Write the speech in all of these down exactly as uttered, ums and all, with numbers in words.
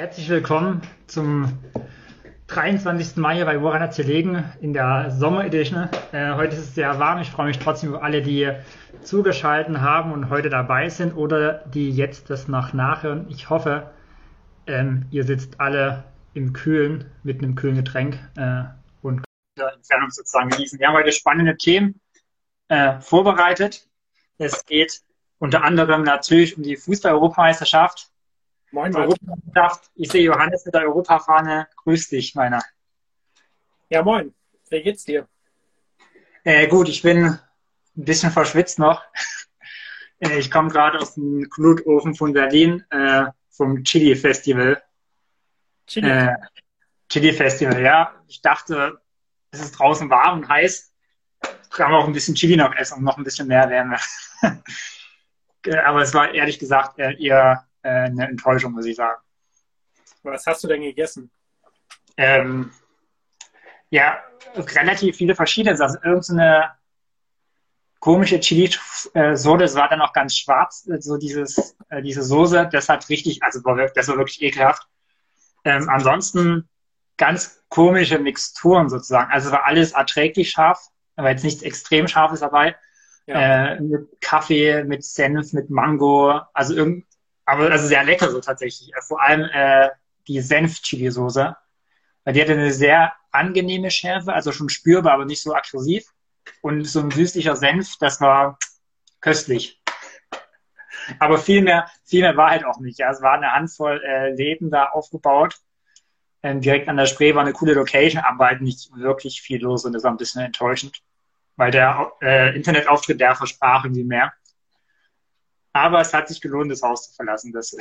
herzlich willkommen zum dreiundzwanzigsten Mai hier bei Woran hat's hier liegen in der Sommer-Edition. Äh, heute ist es sehr warm, ich freue mich trotzdem über alle, die zugeschaltet haben und heute dabei sind oder die jetzt das noch nachhören. Ich hoffe, ähm, ihr sitzt alle im Kühlen, mit einem kühlen Getränk äh, und könnt Entfernung sozusagen genießen. Wir haben heute spannende Themen äh, vorbereitet. Es geht unter anderem natürlich um die Fußball-Europameisterschaft. Moin, Europameisterschaft. Ich sehe Johannes mit der Europafahne. Grüß dich, meiner. Ja, moin. Wie geht's dir? Äh, gut, ich bin ein bisschen verschwitzt noch. äh, ich komme gerade aus dem Glutofen von Berlin äh, vom Chili-Festival. Chili? Äh, Chili-Festival, ja. Ich dachte, es ist draußen warm und heiß. Kann man auch ein bisschen Chili noch essen und noch ein bisschen mehr Wärme. Aber es war ehrlich gesagt äh, eher eine Enttäuschung, muss ich sagen. Was hast du denn gegessen? Ähm, ja, relativ viele verschiedene Sachen. Also irgendeine komische Chili-Soße, es war dann auch ganz schwarz, so dieses, diese Soße, das hat richtig, also das war wirklich ekelhaft. Ähm, ansonsten ganz komische Mixturen sozusagen. Also war alles erträglich scharf, aber jetzt nichts extrem Scharfes dabei. Ja. Äh, mit Kaffee, mit Senf, mit Mango, also irgendein Aber also sehr lecker so tatsächlich. Vor allem äh, die Senf-Chili-Soße. Die hatte eine sehr angenehme Schärfe, also schon spürbar, aber nicht so aggressiv. Und so ein süßlicher Senf, das war köstlich. Aber viel mehr, viel mehr war halt auch nicht. Ja. Es war eine Handvoll äh, Läden da aufgebaut. Ähm, direkt an der Spree war eine coole Location, aber halt nicht wirklich viel los. Und das war ein bisschen enttäuschend. Weil der äh, Internetauftritt, der versprach irgendwie mehr. Aber es hat sich gelohnt, das Haus zu verlassen. Das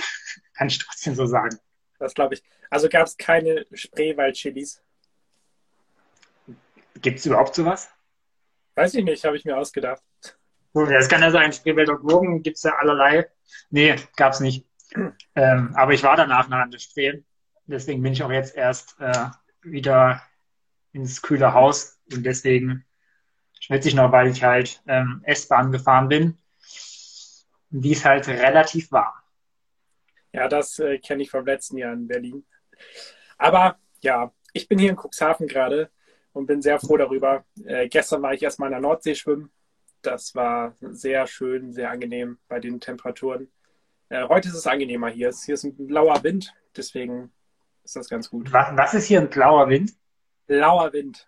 kann ich trotzdem so sagen. Das glaube ich. Also gab es keine Spreewald-Chilis? Gibt es überhaupt sowas? Weiß ich nicht, habe ich mir ausgedacht. Gut, das kann ja sein. Spreewälder Gurken gibt es ja allerlei. Nee, gab es nicht. ähm, aber ich war danach noch an der Spree. Deswegen bin ich auch jetzt erst äh, wieder ins kühle Haus. Und deswegen schwitze ich noch, weil ich halt ähm, S-Bahn gefahren bin. Die ist halt relativ warm. Ja, das äh, kenne ich vom letzten Jahr in Berlin. Aber ja, ich bin hier in Cuxhaven gerade und bin sehr froh darüber. Äh, gestern war ich erstmal in der Nordsee schwimmen. Das war sehr schön, sehr angenehm bei den Temperaturen. Äh, heute ist es angenehmer hier. Hier ist ein blauer Wind, deswegen ist das ganz gut. Was, was ist hier ein blauer Wind? Blauer Wind.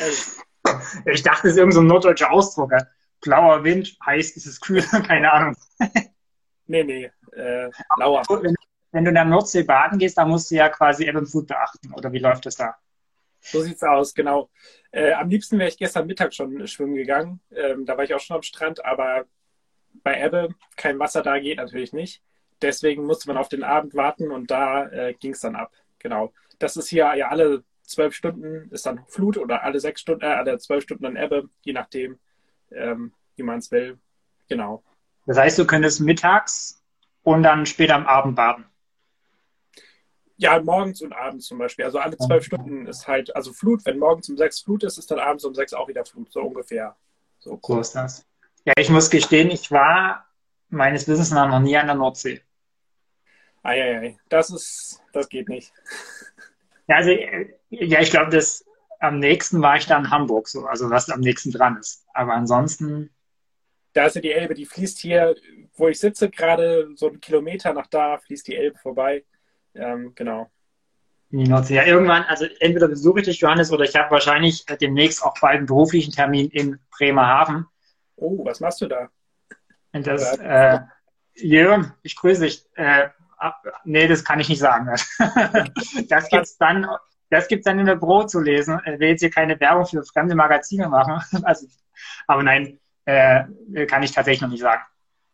Ey. Ich dachte, das ist irgend so ein norddeutscher Ausdruck. Blauer Wind heißt, es ist kühl, keine Ahnung. Nee, nee, äh, blauer. Wenn, wenn du in der Nordsee baden gehst, dann musst du ja quasi Ebb und Flut beachten, oder wie läuft das da? So sieht's aus, genau. Äh, am liebsten wäre ich gestern Mittag schon schwimmen gegangen, ähm, da war ich auch schon am Strand, aber bei Ebbe kein Wasser da geht natürlich nicht. Deswegen musste man auf den Abend warten und da äh, ging's dann ab, genau. Das ist hier ja alle zwölf Stunden ist dann Flut oder alle sechs Stunden, äh, alle zwölf Stunden dann Ebbe, je nachdem. Ähm, wie man es will, genau. Das heißt, du könntest mittags und dann später am Abend baden? Ja, morgens und abends zum Beispiel. Also alle zwölf Stunden ist halt, also Flut, wenn morgens um sechs Flut ist, ist dann abends um sechs auch wieder Flut, so ungefähr. So, cool. So ist das. Ja, ich muss gestehen, ich war meines Wissens nach noch nie an der Nordsee. Eieiei, das ist, das geht nicht. Ja, also, ja, ich glaube, das am nächsten war ich da in Hamburg, so, also was am nächsten dran ist. Aber ansonsten... Da ist ja die Elbe, die fließt hier, wo ich sitze gerade, so einen Kilometer nach da fließt die Elbe vorbei. Ähm, genau. In die Nordsee. Ja, irgendwann, also entweder besuche ich dich, Johannes, oder ich habe wahrscheinlich demnächst auch bald einen beruflichen Termin in Bremerhaven. Oh, was machst du da? Und das, äh, Jürgen, ich grüße dich. Äh, nee, das kann ich nicht sagen. Das gibt's dann... Das gibt's dann in der Büro zu lesen. Ich will jetzt hier keine Werbung für fremde Magazine machen. Also, aber nein, äh, kann ich tatsächlich noch nicht sagen.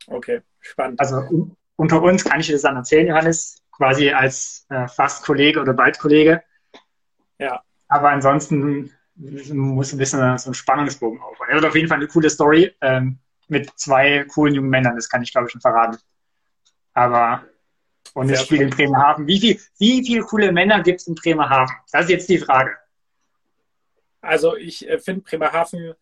Okay, spannend. Also un unter uns kann ich dir das dann erzählen, Johannes, quasi als äh, fast Kollege oder bald Kollege. Ja. Aber ansonsten muss ein bisschen so ein Spannungsbogen aufbauen. Er wird auf jeden Fall eine coole Story ähm, mit zwei coolen jungen Männern. Das kann ich, glaube ich, schon verraten. Aber... Und das Spiel in Bremerhaven. Wie viel, wie viele coole Männer gibt es in Bremerhaven? Das ist jetzt die Frage. Also ich äh, finde Bremerhaven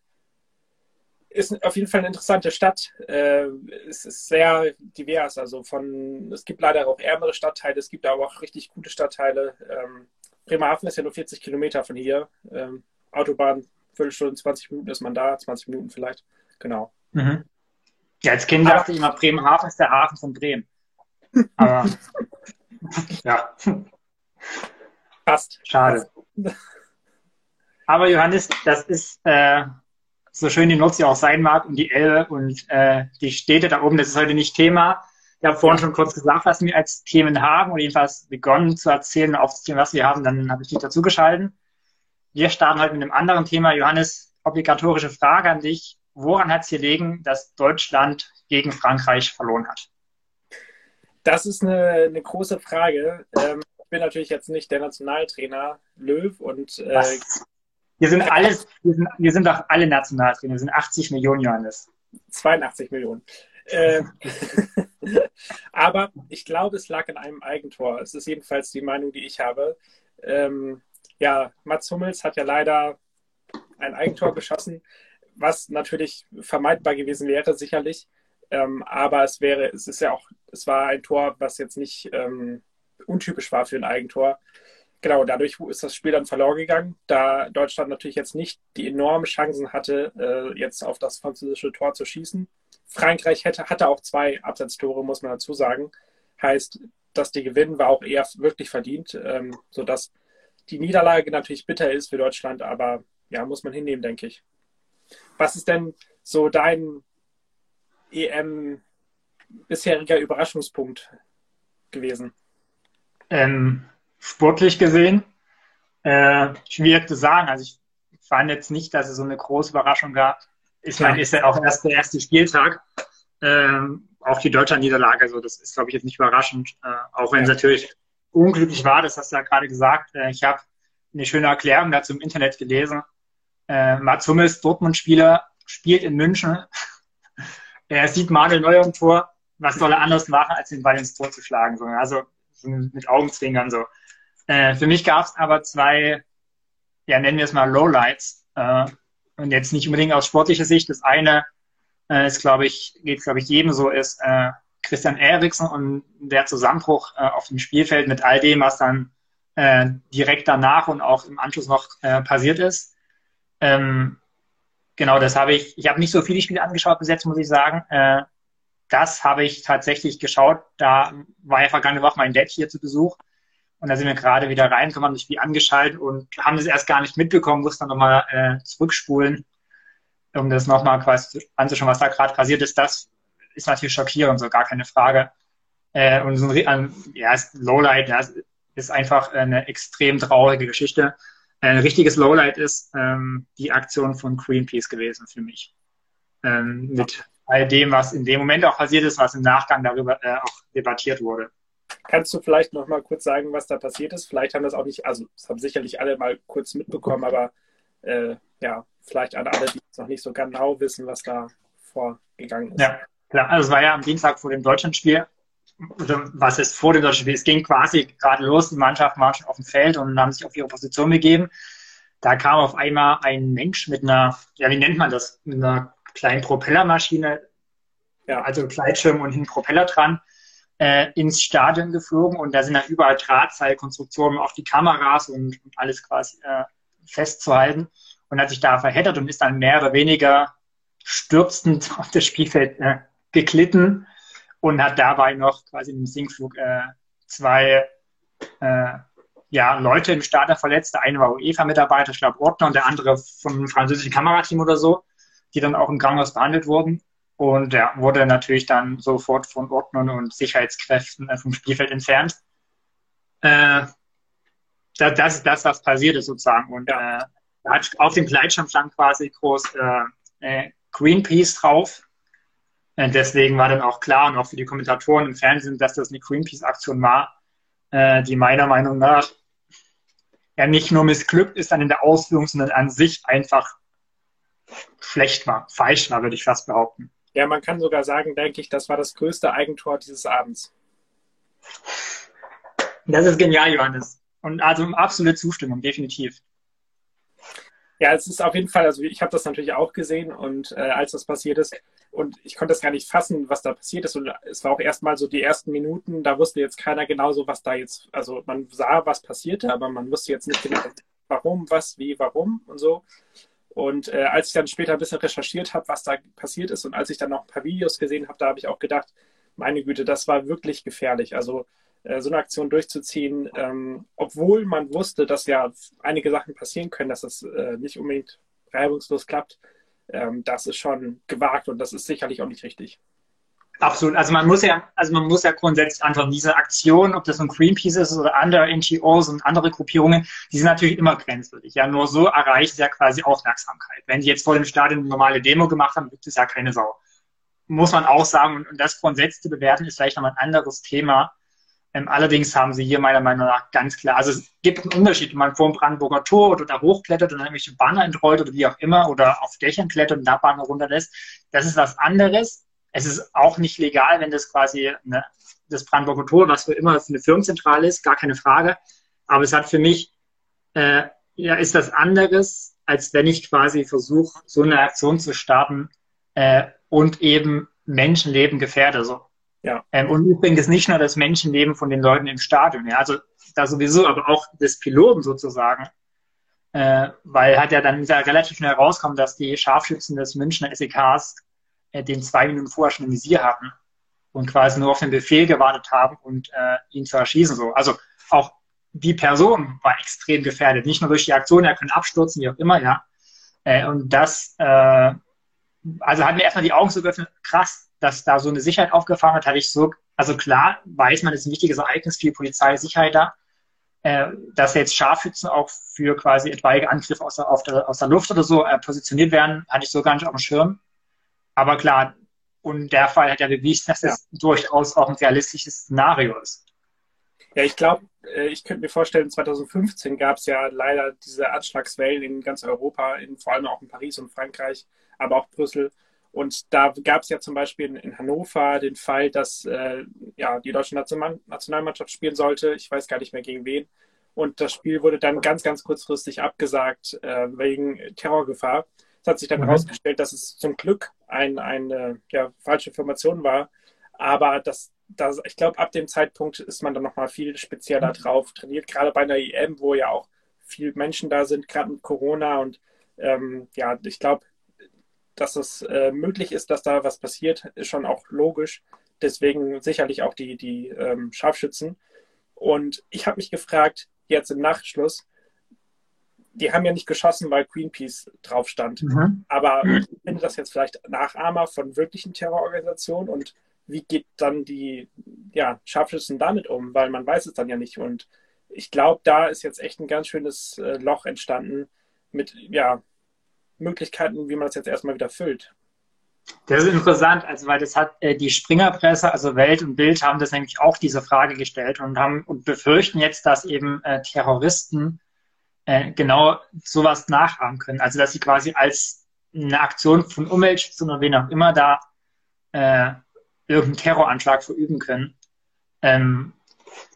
ist auf jeden Fall eine interessante Stadt. Äh, es ist sehr divers. Also von, es gibt leider auch ärmere Stadtteile, es gibt aber auch richtig gute Stadtteile. Ähm, Bremerhaven ist ja nur vierzig Kilometer von hier. Ähm, Autobahn, Viertelstunde, zwanzig Minuten ist man da, zwanzig Minuten vielleicht. Genau. Mhm. Ja, als Kind dachte ich immer, Bremerhaven ist der Hafen von Bremen. Aber ja. Passt. Schade. Passt. Aber Johannes, das ist äh, so schön die Nordsee auch sein mag und die Elbe und äh, die Städte da oben, das ist heute nicht Thema. Ich habe vorhin schon kurz gesagt, was wir als Themen haben und jedenfalls begonnen zu erzählen, aufzuzählen, was wir haben, dann habe ich dich dazugeschalten. Wir starten heute mit einem anderen Thema. Johannes, obligatorische Frage an dich. Woran hat es hier liegen, dass Deutschland gegen Frankreich verloren hat? Das ist eine, eine große Frage. Ähm, ich bin natürlich jetzt nicht der Nationaltrainer Löw und äh, wir sind alles, wir sind, wir sind doch alle Nationaltrainer, wir sind achtzig Millionen, Johannes. zweiundachtzig Millionen. Äh, aber ich glaube, es lag an einem Eigentor. Es ist jedenfalls die Meinung, die ich habe. Ähm, ja, Mats Hummels hat ja leider ein Eigentor geschossen, was natürlich vermeidbar gewesen wäre, sicherlich. Ähm, aber es wäre, es ist ja auch, es war ein Tor, was jetzt nicht ähm, untypisch war für ein Eigentor. Genau, dadurch ist das Spiel dann verloren gegangen, da Deutschland natürlich jetzt nicht die enormen Chancen hatte, äh, jetzt auf das französische Tor zu schießen. Frankreich hätte, hatte auch zwei Abseitstore, muss man dazu sagen. Heißt, dass die Gewinn war auch eher wirklich verdient, ähm, sodass die Niederlage natürlich bitter ist für Deutschland, aber ja, muss man hinnehmen, denke ich. Was ist denn so dein E M-bisheriger Überraschungspunkt gewesen? Ähm, sportlich gesehen, äh, schwierig zu sagen. Also ich fand jetzt nicht, dass es so eine große Überraschung gab. Ich meine, ist ja auch erst der erste Spieltag. Ähm, auch die Deutschland-Niederlage, also das ist, glaube ich, jetzt nicht überraschend. Äh, auch wenn ja. es natürlich unglücklich war, das hast du ja gerade gesagt. Äh, ich habe eine schöne Erklärung dazu im Internet gelesen. Äh, Mats Hummels, Dortmund-Spieler, spielt in München. Er sieht Manuel Neuer im Tor. Was soll er anders machen, als den Ball ins Tor zu schlagen? So, also mit Augenzwinkern so. Äh, für mich gab es aber zwei, ja, nennen wir es mal Lowlights. Äh, und jetzt nicht unbedingt aus sportlicher Sicht. Das eine äh, ist, glaube ich, geht, glaube ich, jedem so, ist äh, Christian Eriksen und der Zusammenbruch äh, auf dem Spielfeld mit all dem, was dann äh, direkt danach und auch im Anschluss noch äh, passiert ist. Ähm, Genau, das habe ich, ich habe nicht so viele Spiele angeschaut bis jetzt, muss ich sagen. Äh, das habe ich tatsächlich geschaut. Da war ja vergangene Woche mein Dad hier zu Besuch. Und da sind wir gerade wieder reingekommen, haben das Spiel angeschaltet und haben das erst gar nicht mitbekommen, mussten dann nochmal äh, zurückspulen, um das nochmal quasi anzuschauen, was da gerade passiert ist. Das ist natürlich schockierend, so gar keine Frage. Äh, und so ein ja, ist Lowlight, ja, ist einfach eine extrem traurige Geschichte. Ein richtiges Lowlight ist ähm, die Aktion von Greenpeace gewesen für mich. Ähm, mit all dem, was in dem Moment auch passiert ist, was im Nachgang darüber äh, auch debattiert wurde. Kannst du vielleicht noch mal kurz sagen, was da passiert ist? Vielleicht haben das auch nicht, also das haben sicherlich alle mal kurz mitbekommen, aber äh, ja, vielleicht an alle, die es noch nicht so genau wissen, was da vorgegangen ist. Ja, klar. Also es war ja am Dienstag vor dem Deutschlandspiel. Was ist vor dem deutschen Spiel? Es ging quasi gerade los, die Mannschaft war schon auf dem Feld und haben sich auf ihre Position begeben. Da kam auf einmal ein Mensch mit einer, ja, wie nennt man das? Mit einer kleinen Propellermaschine, ja, also Gleitschirm und einen Propeller dran, äh, ins Stadion geflogen und da sind dann überall Drahtseilkonstruktionen, auch die Kameras und, und alles quasi äh, festzuhalten und hat sich da verheddert und ist dann mehr oder weniger stürzend auf das Spielfeld äh, geglitten. Und hat dabei noch quasi im Sinkflug äh, zwei äh, ja, Leute im Stadion verletzt. Der eine war UEFA-Mitarbeiter, ich glaube Ordner, und der andere vom französischen Kamerateam oder so, die dann auch im Krankenhaus behandelt wurden. Und ja, wurde natürlich dann sofort von Ordnern und Sicherheitskräften äh, vom Spielfeld entfernt. Äh, das, das ist das, was passiert ist sozusagen. Und äh, auf dem Gleitschirm stand quasi groß äh, Greenpeace drauf. Deswegen war dann auch klar und auch für die Kommentatoren im Fernsehen, dass das eine Greenpeace-Aktion war, die meiner Meinung nach ja nicht nur missglückt ist dann in der Ausführung, sondern an sich einfach schlecht war, falsch war, würde ich fast behaupten. Ja, man kann sogar sagen, denke ich, das war das größte Eigentor dieses Abends. Das ist genial, Johannes. Und also absolute Zustimmung, definitiv. Ja, es ist auf jeden Fall, also ich habe das natürlich auch gesehen und äh, als das passiert ist und ich konnte das gar nicht fassen, was da passiert ist und es war auch erstmal so die ersten Minuten, da wusste jetzt keiner genau so, was da jetzt, also man sah, was passierte, aber man wusste jetzt nicht genau, warum, was, wie, warum und so. Und äh, als ich dann später ein bisschen recherchiert habe, was da passiert ist und als ich dann noch ein paar Videos gesehen habe, da habe ich auch gedacht, meine Güte, das war wirklich gefährlich. Also äh, so eine Aktion durchzuziehen, ähm, obwohl man wusste, dass ja einige Sachen passieren können, dass es äh, nicht unbedingt reibungslos klappt, ähm, das ist schon gewagt und das ist sicherlich auch nicht richtig. Absolut. Also man muss ja, also man muss ja grundsätzlich einfach diese Aktionen, ob das nun Greenpeace ist oder andere N G Os und andere Gruppierungen, die sind natürlich immer grenzwertig. Ja, nur so erreicht es ja quasi Aufmerksamkeit. Wenn die jetzt vor dem Stadion eine normale Demo gemacht haben, gibt es ja keine Sau. Muss man auch sagen. Und, und das grundsätzlich zu bewerten ist vielleicht nochmal ein anderes Thema. Ähm, allerdings haben sie hier meiner Meinung nach ganz klar, also es gibt einen Unterschied, wenn man vor dem Brandenburger Tor oder da hochklettert und dann irgendwelche Banner entrollt oder wie auch immer oder auf Dächern klettert und da Banner runterlässt. Das ist was anderes. Es ist auch nicht legal, wenn das quasi ne, das Brandenburger Tor, was für immer eine Firmenzentrale ist, gar keine Frage. Aber es hat für mich, äh, ja, ist das anderes, als wenn ich quasi versuche, so eine Aktion zu starten äh, und eben Menschenleben gefährde. So. Ja. Ähm, und übrigens nicht nur das Menschenleben von den Leuten im Stadion, ja, also da sowieso, aber auch des Piloten sozusagen. Äh, weil hat ja dann ja relativ schnell rauskommen, dass die Scharfschützen des Münchner S E Ks den zwei Minuten vorher schon im Visier hatten und quasi nur auf den Befehl gewartet haben und äh, ihn zu erschießen. So. Also auch die Person war extrem gefährdet, nicht nur durch die Aktion, er könnte abstürzen, wie auch immer, ja. Äh, und das, äh, also hat mir erstmal die Augen so geöffnet, krass, dass da so eine Sicherheit aufgefahren hat, hatte ich so, also klar, weiß man, das ist ein wichtiges Ereignis, viel Polizei, Sicherheit da, äh, dass jetzt Scharfschützen auch für quasi etwaige Angriffe aus der, auf der, aus der Luft oder so äh, positioniert werden, hatte ich so gar nicht auf dem Schirm. Aber klar, und der Fall hat ja bewiesen, dass das ja durchaus auch ein realistisches Szenario ist. Ja, ich glaube, ich könnte mir vorstellen, zwanzig fünfzehn gab es ja leider diese Anschlagswellen in ganz Europa, in, vor allem auch in Paris und Frankreich, aber auch Brüssel. Und da gab es ja zum Beispiel in, in Hannover den Fall, dass äh, ja, die deutsche Nationalmannschaft spielen sollte. Ich weiß gar nicht mehr gegen wen. Und das Spiel wurde dann ganz, ganz kurzfristig abgesagt äh, wegen Terrorgefahr. Es hat sich dann herausgestellt, dass es zum Glück ein, eine ja, falsche Information war. Aber das, das, ich glaube, ab dem Zeitpunkt ist man dann nochmal viel spezieller drauf trainiert. Gerade bei einer E M, wo ja auch viele Menschen da sind, gerade mit Corona. Und ähm, ja, ich glaube, dass es äh, möglich ist, dass da was passiert, ist schon auch logisch. Deswegen sicherlich auch die, die ähm, Scharfschützen. Und ich habe mich gefragt, jetzt im Nachschluss, die haben ja nicht geschossen, weil Greenpeace drauf stand. Mhm. Aber ich finde das jetzt vielleicht Nachahmer von wirklichen Terrororganisationen und wie geht dann die ja, Scharfschützen damit um? Weil man weiß es dann ja nicht. Und ich glaube, da ist jetzt echt ein ganz schönes äh, Loch entstanden mit ja, Möglichkeiten, wie man das jetzt erstmal wieder füllt. Das ist interessant, also weil das hat äh, die Springer-Presse, also Welt und Bild, haben das nämlich auch diese Frage gestellt und haben und befürchten jetzt, dass eben äh, Terroristen genau sowas nachahmen können. Also, dass sie quasi als eine Aktion von Umweltschützern oder wen auch immer da äh, irgendeinen Terroranschlag verüben können. Ähm,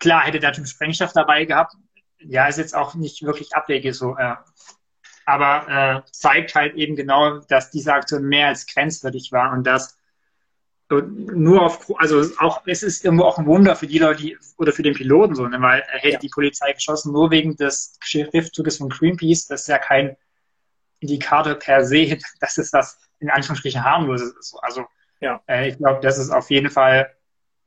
klar, hätte der Typ Sprengstoff dabei gehabt. Ja, ist jetzt auch nicht wirklich abwegig so. Äh, aber äh, zeigt halt eben genau, dass diese Aktion mehr als grenzwertig war und dass nur auf, also auch, es ist irgendwo auch ein Wunder für die Leute, die, oder für den Piloten so, ne, weil hätte ja die Polizei geschossen, nur wegen des Schriftzuges von Greenpeace, das ist ja kein Indikator per se, dass es das in Anführungsstrichen harmloses ist. Also, ja. äh, ich glaube, das ist auf jeden Fall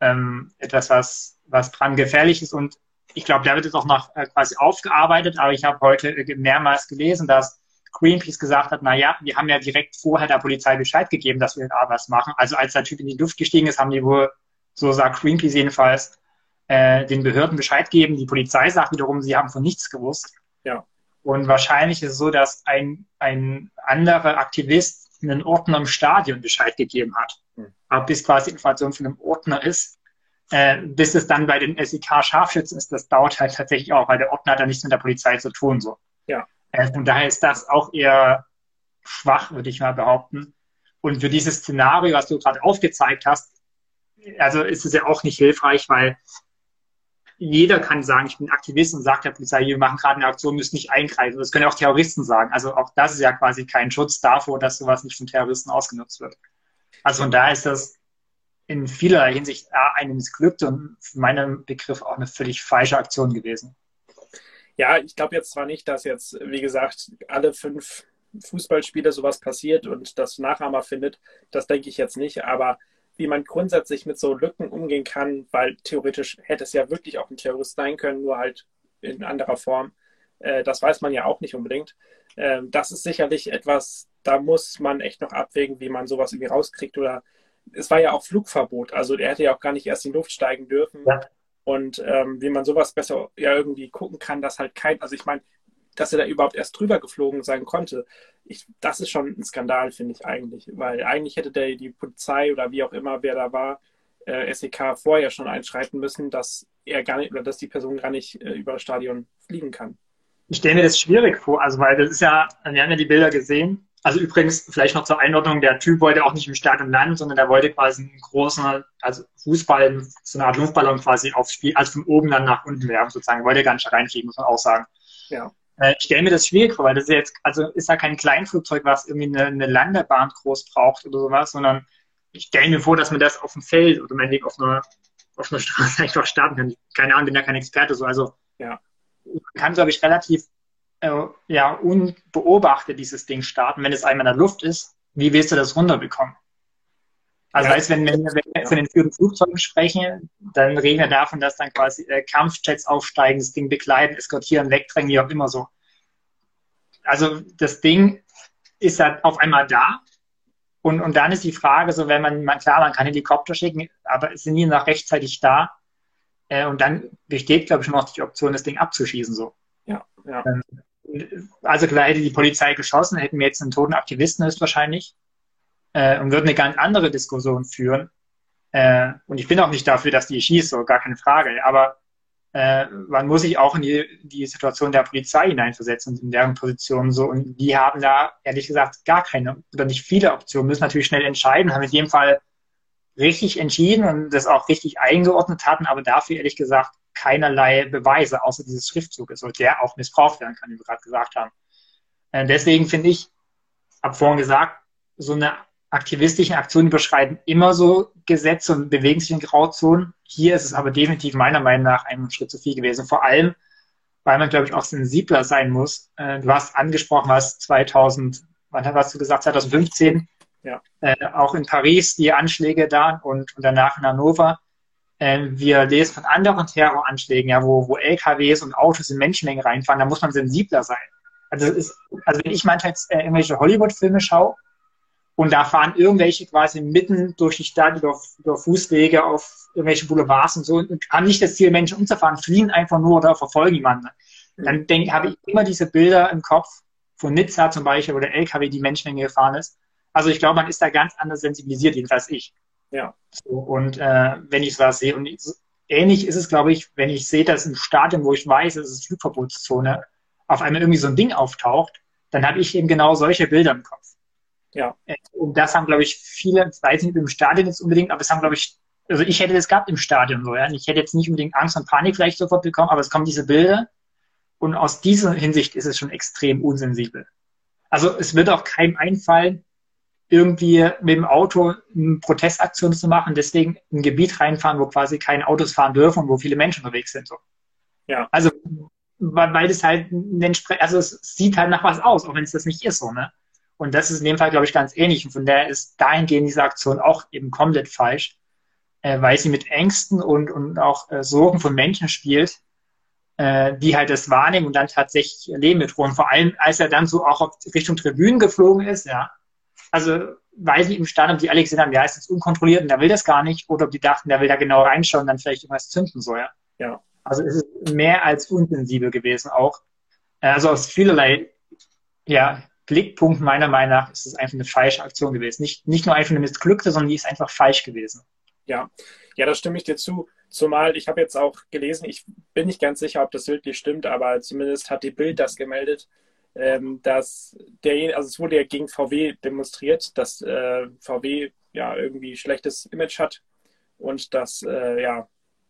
ähm, etwas, was, was dran gefährlich ist und ich glaube, da wird jetzt auch noch äh, quasi aufgearbeitet, aber ich habe heute äh, mehrmals gelesen, dass Greenpeace gesagt hat, naja, wir haben ja direkt vorher der Polizei Bescheid gegeben, dass wir da was machen. Also als der Typ in die Luft gestiegen ist, haben die wohl, so sagt Greenpeace jedenfalls, äh, den Behörden Bescheid gegeben. Die Polizei sagt wiederum, sie haben von nichts gewusst. Ja. Und wahrscheinlich ist es so, dass ein, ein anderer Aktivist einen Ordner im Stadion Bescheid gegeben hat. Mhm. Aber bis quasi Information von einem Ordner ist, äh, bis es dann bei den S E K-Scharfschützen ist, das dauert halt tatsächlich auch, weil der Ordner hat ja nichts mit der Polizei zu tun. So. Ja. Von daher ist das auch eher schwach, würde ich mal behaupten. Und für dieses Szenario, was du gerade aufgezeigt hast, also ist es ja auch nicht hilfreich, weil jeder kann sagen, ich bin Aktivist und sagt der Polizei, wir machen gerade eine Aktion, müssen nicht eingreifen. Das können auch Terroristen sagen. Also auch das ist ja quasi kein Schutz davor, dass sowas nicht von Terroristen ausgenutzt wird. Also von daher ist das in vielerlei Hinsicht eine missglückte und in meinem Begriff auch eine völlig falsche Aktion gewesen. Ja, ich glaube jetzt zwar nicht, dass jetzt, wie gesagt, alle fünf Fußballspiele sowas passiert und das Nachahmer findet, das denke ich jetzt nicht, aber wie man grundsätzlich mit so Lücken umgehen kann, weil theoretisch hätte es ja wirklich auch ein Terrorist sein können, nur halt in anderer Form, das weiß man ja auch nicht unbedingt. Das ist sicherlich etwas, da muss man echt noch abwägen, wie man sowas irgendwie rauskriegt. Oder es war ja auch Flugverbot, also er hätte ja auch gar nicht erst in die Luft steigen dürfen. Ja. Und ähm, wie man sowas besser ja irgendwie gucken kann, dass halt kein, also ich meine, dass er da überhaupt erst drüber geflogen sein konnte, ich, das ist schon ein Skandal, finde ich eigentlich. Weil eigentlich hätte der, die Polizei oder wie auch immer, wer da war, äh, S E K vorher schon einschreiten müssen, dass er gar nicht, oder dass die Person gar nicht äh, über das Stadion fliegen kann. Ich stelle mir das schwierig vor, also weil das ist ja, wir haben ja die Bilder gesehen. Also übrigens, vielleicht noch zur Einordnung, der Typ wollte auch nicht im Stadion landen, sondern der wollte quasi einen großen, also Fußball, so eine Art Luftballon quasi aufs Spiel, also von oben dann nach unten werfen sozusagen, wollte gar nicht reinfliegen, muss man auch sagen. Ja. Ich stelle mir das schwierig vor, weil das ist jetzt, also ist ja kein Kleinflugzeug, was irgendwie eine, eine Landebahn groß braucht oder sowas, sondern ich stelle mir vor, dass man das auf dem Feld oder meinetwegen auf einer, auf einer Straße einfach starten kann. Keine Ahnung, bin ja kein Experte, so, also, ja. Man kann, glaube ich, relativ, äh, ja, unbeobachtet dieses Ding starten. Wenn es einmal in der Luft ist, wie willst du das runterbekommen? Also, ja. Weißt, wenn, wenn, wenn wir von den führenden Flugzeugen sprechen, dann reden wir davon, dass dann quasi äh, Kampfjets aufsteigen, das Ding begleiten, eskortieren, wegdrängen, wie auch immer so. Also, das Ding ist halt auf einmal da. Und, und dann ist die Frage so, wenn man, man, klar, man kann Helikopter schicken, aber sind die noch rechtzeitig da? Äh, und dann besteht, glaube ich, noch die Option, das Ding abzuschießen, so. Ja, ja. Ähm, also, klar, hätte die Polizei geschossen, hätten wir jetzt einen toten Aktivisten höchstwahrscheinlich. Äh, und würde eine ganz andere Diskussion führen. Äh, und ich bin auch nicht dafür, dass die schießt, so, gar keine Frage. Aber äh, man muss sich auch in die, die Situation der Polizei hineinversetzen, in deren Position so. Und die haben da, ehrlich gesagt, gar keine oder nicht viele Optionen, müssen natürlich schnell entscheiden, haben in jedem Fall richtig entschieden und das auch richtig eingeordnet hatten, aber dafür, ehrlich gesagt, keinerlei Beweise, außer dieses Schriftzuges, der auch missbraucht werden kann, wie wir gerade gesagt haben. Äh, deswegen finde ich, habe vorhin gesagt, so eine aktivistischen Aktionen überschreiten immer so Gesetze und bewegen sich in Grauzonen. Hier ist es aber definitiv meiner Meinung nach einen Schritt zu viel gewesen. Vor allem, weil man, glaube ich, auch sensibler sein muss. Du hast angesprochen, was zweitausend, wann hast du gesagt, zweitausendfünfzehn, ja. äh, auch in Paris die Anschläge da und, und danach in Hannover. Äh, wir lesen von anderen Terroranschlägen, ja, wo, wo L K Ws und Autos in Menschenmengen reinfahren. Da muss man sensibler sein. Also, es ist, also wenn ich manchmal jetzt äh, irgendwelche Hollywood-Filme schaue, und da fahren irgendwelche quasi mitten durch die Stadt, über, über Fußwege, auf irgendwelche Boulevards und so, und haben nicht das Ziel, Menschen umzufahren, fliehen einfach nur oder verfolgen jemanden. Dann denke, habe ich immer diese Bilder im Kopf von Nizza zum Beispiel, wo der L K W die Menschenmenge gefahren ist. Also ich glaube, man ist da ganz anders sensibilisiert, jedenfalls ich. Ja. So, und äh, wenn ich sowas sehe, und ich, ähnlich ist es, glaube ich, wenn ich sehe, dass im Stadion, wo ich weiß, es ist Flugverbotszone, auf einmal irgendwie so ein Ding auftaucht, dann habe ich eben genau solche Bilder im Kopf. Ja. Und das haben, glaube ich, viele, ich weiß nicht, im Stadion jetzt unbedingt, aber es haben, glaube ich, also ich hätte das gehabt im Stadion so, ja. Ich hätte jetzt nicht unbedingt Angst und Panik vielleicht sofort bekommen, aber es kommen diese Bilder und aus dieser Hinsicht ist es schon extrem unsensibel. Also es wird auch keinem einfallen, irgendwie mit dem Auto eine Protestaktion zu machen, deswegen in ein Gebiet reinfahren, wo quasi keine Autos fahren dürfen und wo viele Menschen unterwegs sind, so. Ja. Also, weil das halt, also es sieht halt nach was aus, auch wenn es das nicht ist, so, ne. Und das ist in dem Fall, glaube ich, ganz ähnlich. Und von daher ist dahingehend diese Aktion auch eben komplett falsch, äh, weil sie mit Ängsten und, und auch äh, Sorgen von Menschen spielt, äh, die halt das wahrnehmen und dann tatsächlich ihr Leben bedrohen. Vor allem, als er dann so auch auf Richtung Tribünen geflogen ist, ja. Also, weiß nicht im Stand, ob die alle gesehen haben, ja, ist jetzt unkontrolliert und der will das gar nicht. Oder ob die dachten, der will da genau reinschauen und dann vielleicht irgendwas zünden soll, ja. Ja. Also, es ist mehr als unsensibel gewesen auch. Also, aus vielerlei, ja, Blickpunkt meiner Meinung nach ist es einfach eine falsche Aktion gewesen. Nicht, nicht nur einfach eine missglückte, sondern die ist einfach falsch gewesen. Ja, ja, da stimme ich dir zu. Zumal, ich habe jetzt auch gelesen, ich bin nicht ganz sicher, ob das wirklich stimmt, aber zumindest hat die Bild das gemeldet, ähm, dass der, also es wurde ja gegen V W demonstriert, dass äh, V W ja irgendwie schlechtes Image hat und dass äh, ja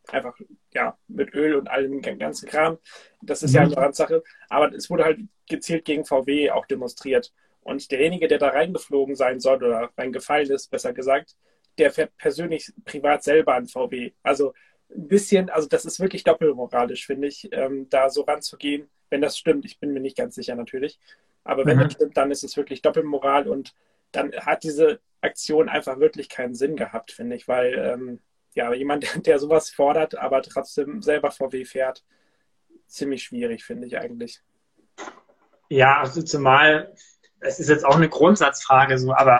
einfach ja mit Öl und allem ganzen Kram. Das ist ja eine Randsache. Aber es wurde halt gezielt gegen V W auch demonstriert. Und derjenige, der da reingeflogen sein soll oder reingefallen ist, besser gesagt, der fährt persönlich privat selber an V W. Also ein bisschen, also das ist wirklich doppelmoralisch, finde ich, ähm, da so ranzugehen, wenn das stimmt. Ich bin mir nicht ganz sicher natürlich. Aber wenn mhm. das stimmt, dann ist es wirklich Doppelmoral und dann hat diese Aktion einfach wirklich keinen Sinn gehabt, finde ich, weil ähm, ja, jemand, der sowas fordert, aber trotzdem selber V W fährt, ziemlich schwierig, finde ich eigentlich. Ja, also zumal, es ist jetzt auch eine Grundsatzfrage so, aber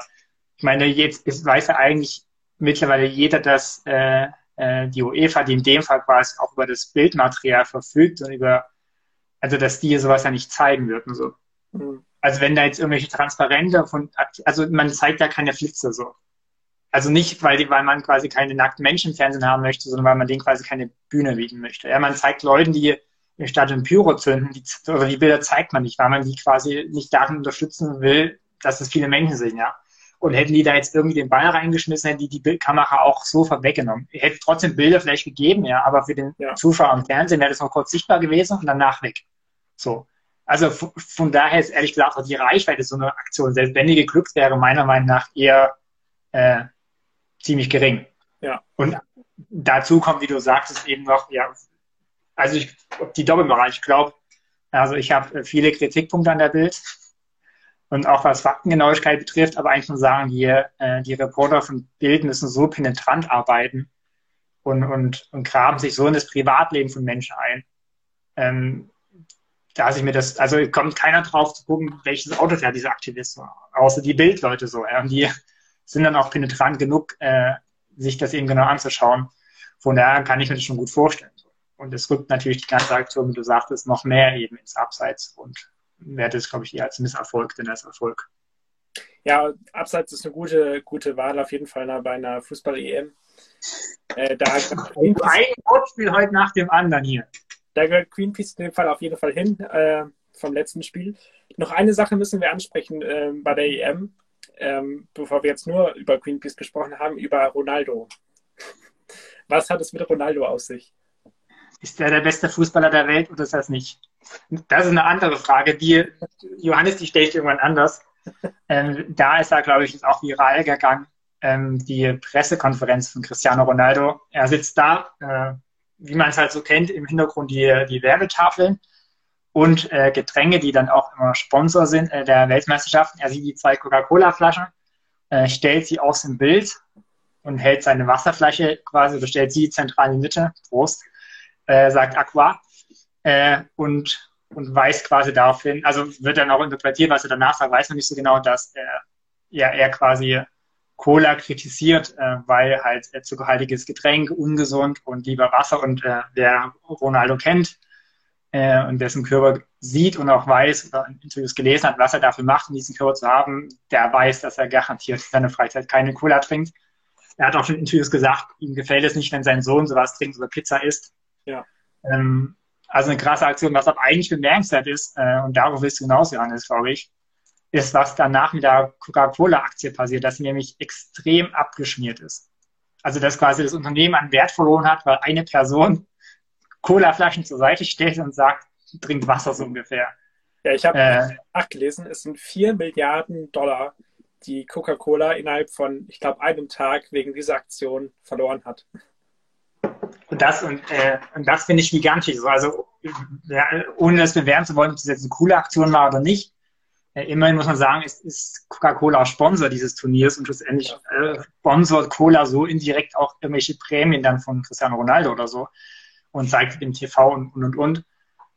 ich meine, jetzt ist, weiß ja eigentlich mittlerweile jeder, dass äh, äh, die UEFA, die in dem Fall quasi auch über das Bildmaterial verfügt und über, also dass die sowas ja nicht zeigen wird und so. Mhm. Also wenn da jetzt irgendwelche Transparente von, also man zeigt da keine Flitze so. Also nicht, weil, die, weil man quasi keine nackten Menschen im Fernsehen haben möchte, sondern weil man denen quasi keine Bühne bieten möchte. Ja, man zeigt Leuten, die im Stadion Pyro zünden, die, oder die Bilder zeigt man nicht, weil man die quasi nicht darin unterstützen will, dass es viele Menschen sehen, ja. Und hätten die da jetzt irgendwie den Ball reingeschmissen, hätten die die Bildkamera auch so weggenommen. Hätte trotzdem Bilder vielleicht gegeben, ja, aber für den ja. Zuschauer im Fernsehen wäre das noch kurz sichtbar gewesen und danach weg. So. Also von daher ist ehrlich gesagt auch die Reichweite so einer Aktion, selbst wenn die geglückt wäre, meiner Meinung nach eher äh, ziemlich gering. Ja. Und dazu kommt, wie du sagtest, eben noch, ja, also ich, die Doppelmoral, ich glaube, also ich habe viele Kritikpunkte an der Bild und auch was Faktengenauigkeit betrifft, aber eigentlich nur sagen, hier, äh, die Reporter von Bild müssen so penetrant arbeiten und, und, und graben sich so in das Privatleben von Menschen ein. Ähm, dass ich mir das, also kommt keiner drauf zu gucken, welches Auto fährt dieser Aktivist, außer die Bildleute so. Ja, und die sind dann auch penetrant genug, äh, sich das eben genau anzuschauen. Von daher kann ich mir das schon gut vorstellen. Und es rückt natürlich die ganze Aktion, wie du sagtest, noch mehr eben ins Abseits und werde es, glaube ich, eher als Misserfolg, denn als Erfolg. Ja, Abseits ist eine gute, gute Wahl auf jeden Fall bei einer Fußball-E M. Äh, da ein Wortspiel heute nach dem anderen hier. Da gehört Greenpeace in dem Fall auf jeden Fall hin, äh, vom letzten Spiel. Noch eine Sache müssen wir ansprechen äh, bei der E M, ähm, bevor wir jetzt nur über Greenpeace gesprochen haben, über Ronaldo. Was hat es mit Ronaldo auf sich? Ist der der beste Fußballer der Welt oder ist das nicht? Das ist eine andere Frage, die Johannes, die stellt irgendwann anders. Ähm, da ist er, glaube ich, jetzt auch viral gegangen, ähm, die Pressekonferenz von Cristiano Ronaldo. Er sitzt da, äh, wie man es halt so kennt, im Hintergrund die, die Werbetafeln und äh, Getränke, die dann auch immer Sponsor sind äh, der Weltmeisterschaften. Er sieht die zwei Coca-Cola-Flaschen, äh, stellt sie aus dem Bild und hält seine Wasserflasche quasi, oder stellt sie zentral in die Mitte, Prost, äh, sagt Aqua äh, und, und weist quasi darauf hin, also wird dann auch interpretiert, was er danach sagt, weiß man nicht so genau, dass äh, ja, er quasi Cola kritisiert, äh, weil halt äh, zuckerhaltiges Getränk, ungesund und lieber Wasser. Und äh, wer Ronaldo kennt äh, und dessen Körper sieht und auch weiß oder in Interviews gelesen hat, was er dafür macht, um diesen Körper zu haben, der weiß, dass er garantiert seine Freizeit keine Cola trinkt. Er hat auch schon in Interviews gesagt, ihm gefällt es nicht, wenn sein Sohn sowas trinkt oder Pizza isst. Ja. Ähm, also eine krasse Aktion, was aber eigentlich bemerkenswert ist, äh, und darauf willst du hinaus, Johannes, glaube ich, ist, was danach mit der Coca-Cola-Aktie passiert, dass sie nämlich extrem abgeschmiert ist. Also, dass quasi das Unternehmen an Wert verloren hat, weil eine Person Cola-Flaschen zur Seite stellt und sagt, trinkt Wasser so ungefähr. Ja, ich habe äh, nachgelesen, es sind vier Milliarden Dollar, die Coca-Cola innerhalb von, ich glaube, einem Tag wegen dieser Aktion verloren hat. Und das, und, äh, und das finde ich gigantisch. Also, ja, ohne das bewerten zu wollen, ob das jetzt eine coole Aktion war oder nicht, immerhin muss man sagen, ist, ist Coca-Cola Sponsor dieses Turniers und schlussendlich äh, sponsort Cola so indirekt auch irgendwelche Prämien dann von Cristiano Ronaldo oder so und zeigt im T V und, und, und. und.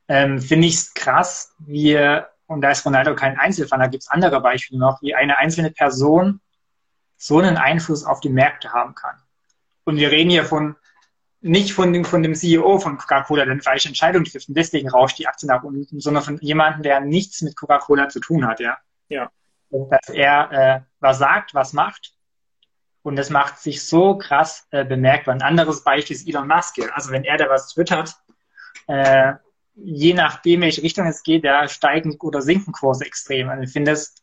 Ähm, finde ich krass, wie, und da ist Ronaldo kein Einzelfall, da gibt es andere Beispiele noch, wie eine einzelne Person so einen Einfluss auf die Märkte haben kann. Und wir reden hier von nicht von dem, von dem C E O von Coca-Cola, der eine falsche Entscheidung trifft und deswegen rauscht die Aktie nach unten, sondern von jemandem, der nichts mit Coca-Cola zu tun hat, ja. Ja. Dass er äh, was sagt, was macht und das macht sich so krass äh, bemerkbar. Ein anderes Beispiel ist Elon Musk. Also wenn er da was twittert, äh, je nachdem, welche Richtung es geht, da steigen oder sinken Kurse extrem. Also ich finde das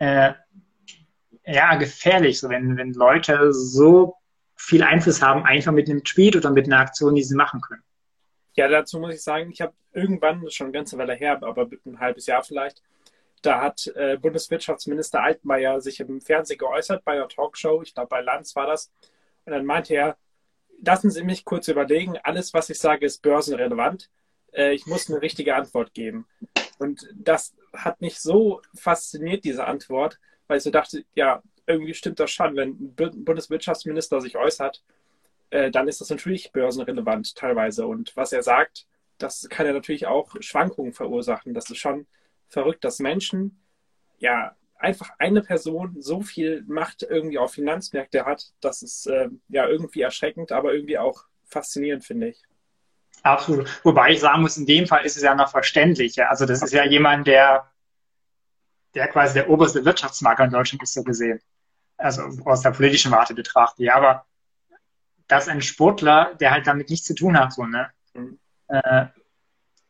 äh, ja gefährlich, so wenn, wenn Leute so viel Einfluss haben, einfach mit einem Tweet oder mit einer Aktion, die sie machen können. Ja, dazu muss ich sagen, ich habe irgendwann, das ist schon eine ganze Weile her, aber ein halbes Jahr vielleicht, da hat äh, Bundeswirtschaftsminister Altmaier sich im Fernsehen geäußert bei einer Talkshow, ich glaube bei Lanz war das, und dann meinte er, lassen Sie mich kurz überlegen, alles, was ich sage, ist börsenrelevant, äh, ich muss eine richtige Antwort geben. Und das hat mich so fasziniert, diese Antwort, weil ich so dachte, ja, irgendwie stimmt das schon, wenn ein Bundeswirtschaftsminister sich äußert, äh, dann ist das natürlich börsenrelevant teilweise. Und was er sagt, das kann ja natürlich auch Schwankungen verursachen. Das ist schon verrückt, dass Menschen, ja, einfach eine Person so viel Macht irgendwie auf Finanzmärkte hat. Das ist äh, ja irgendwie erschreckend, aber irgendwie auch faszinierend, finde ich. Absolut. Wobei ich sagen muss, in dem Fall ist es ja noch verständlich. Ja? Also das ist ja jemand, der, der quasi der oberste Wirtschaftsmakler in Deutschland ist, so gesehen. Also aus der politischen Warte betrachtet. Ja, aber dass ein Sportler, der halt damit nichts zu tun hat, so, ne? Mhm. Äh,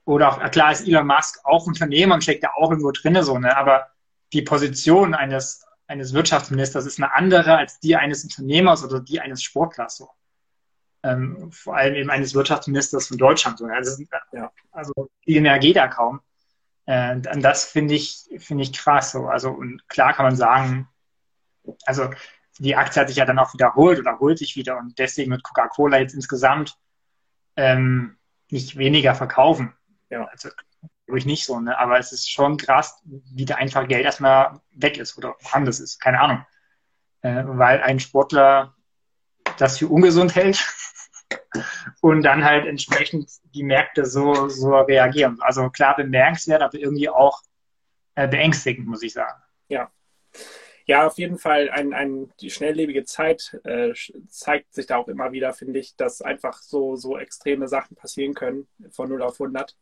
oder auch, klar ist Elon Musk auch Unternehmer und steckt da auch irgendwo drin, so, ne? Aber die Position eines, eines Wirtschaftsministers ist eine andere als die eines Unternehmers oder die eines Sportlers, so. Ähm, vor allem eben eines Wirtschaftsministers von Deutschland. So. Also, ja, also viel mehr geht da kaum. Äh, und das finde ich, finde ich krass. So. Also, und klar kann man sagen, also die Aktie hat sich ja dann auch wiederholt oder holt sich wieder und deswegen wird Coca-Cola jetzt insgesamt ähm, nicht weniger verkaufen. Ja. Also, glaube ich nicht so, ne? Aber es ist schon krass, wie da einfach Geld erstmal weg ist oder woanders ist. Keine Ahnung. Äh, weil ein Sportler das für ungesund hält und dann halt entsprechend die Märkte so, so reagieren. Also klar bemerkenswert, aber irgendwie auch äh, beängstigend, muss ich sagen. Ja, ja, auf jeden Fall. Ein, ein, die schnelllebige Zeit äh, zeigt sich da auch immer wieder, finde ich, dass einfach so, so extreme Sachen passieren können, von null auf hundert.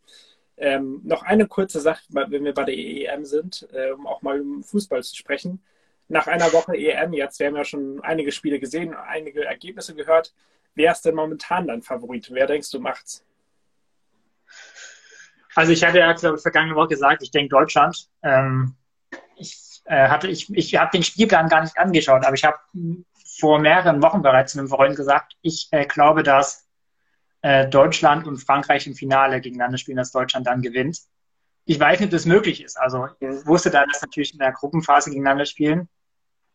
Ähm, noch eine kurze Sache, wenn wir bei der E M sind, äh, um auch mal um Fußball zu sprechen. Nach einer Woche E M, jetzt wir haben ja schon einige Spiele gesehen, einige Ergebnisse gehört. Wer ist denn momentan dein Favorit? Wer denkst du macht's? Also ich hatte ja, glaube ich, vergangene Woche gesagt, ich denke Deutschland. Ähm, ich äh, hatte, ich, ich habe den Spielplan gar nicht angeschaut, aber ich habe vor mehreren Wochen bereits zu einem Freund gesagt, ich äh, glaube, dass äh, Deutschland und Frankreich im Finale gegeneinander spielen, dass Deutschland dann gewinnt. Ich weiß nicht, ob das möglich ist. Also ich wusste da, dass natürlich in der Gruppenphase gegeneinander spielen.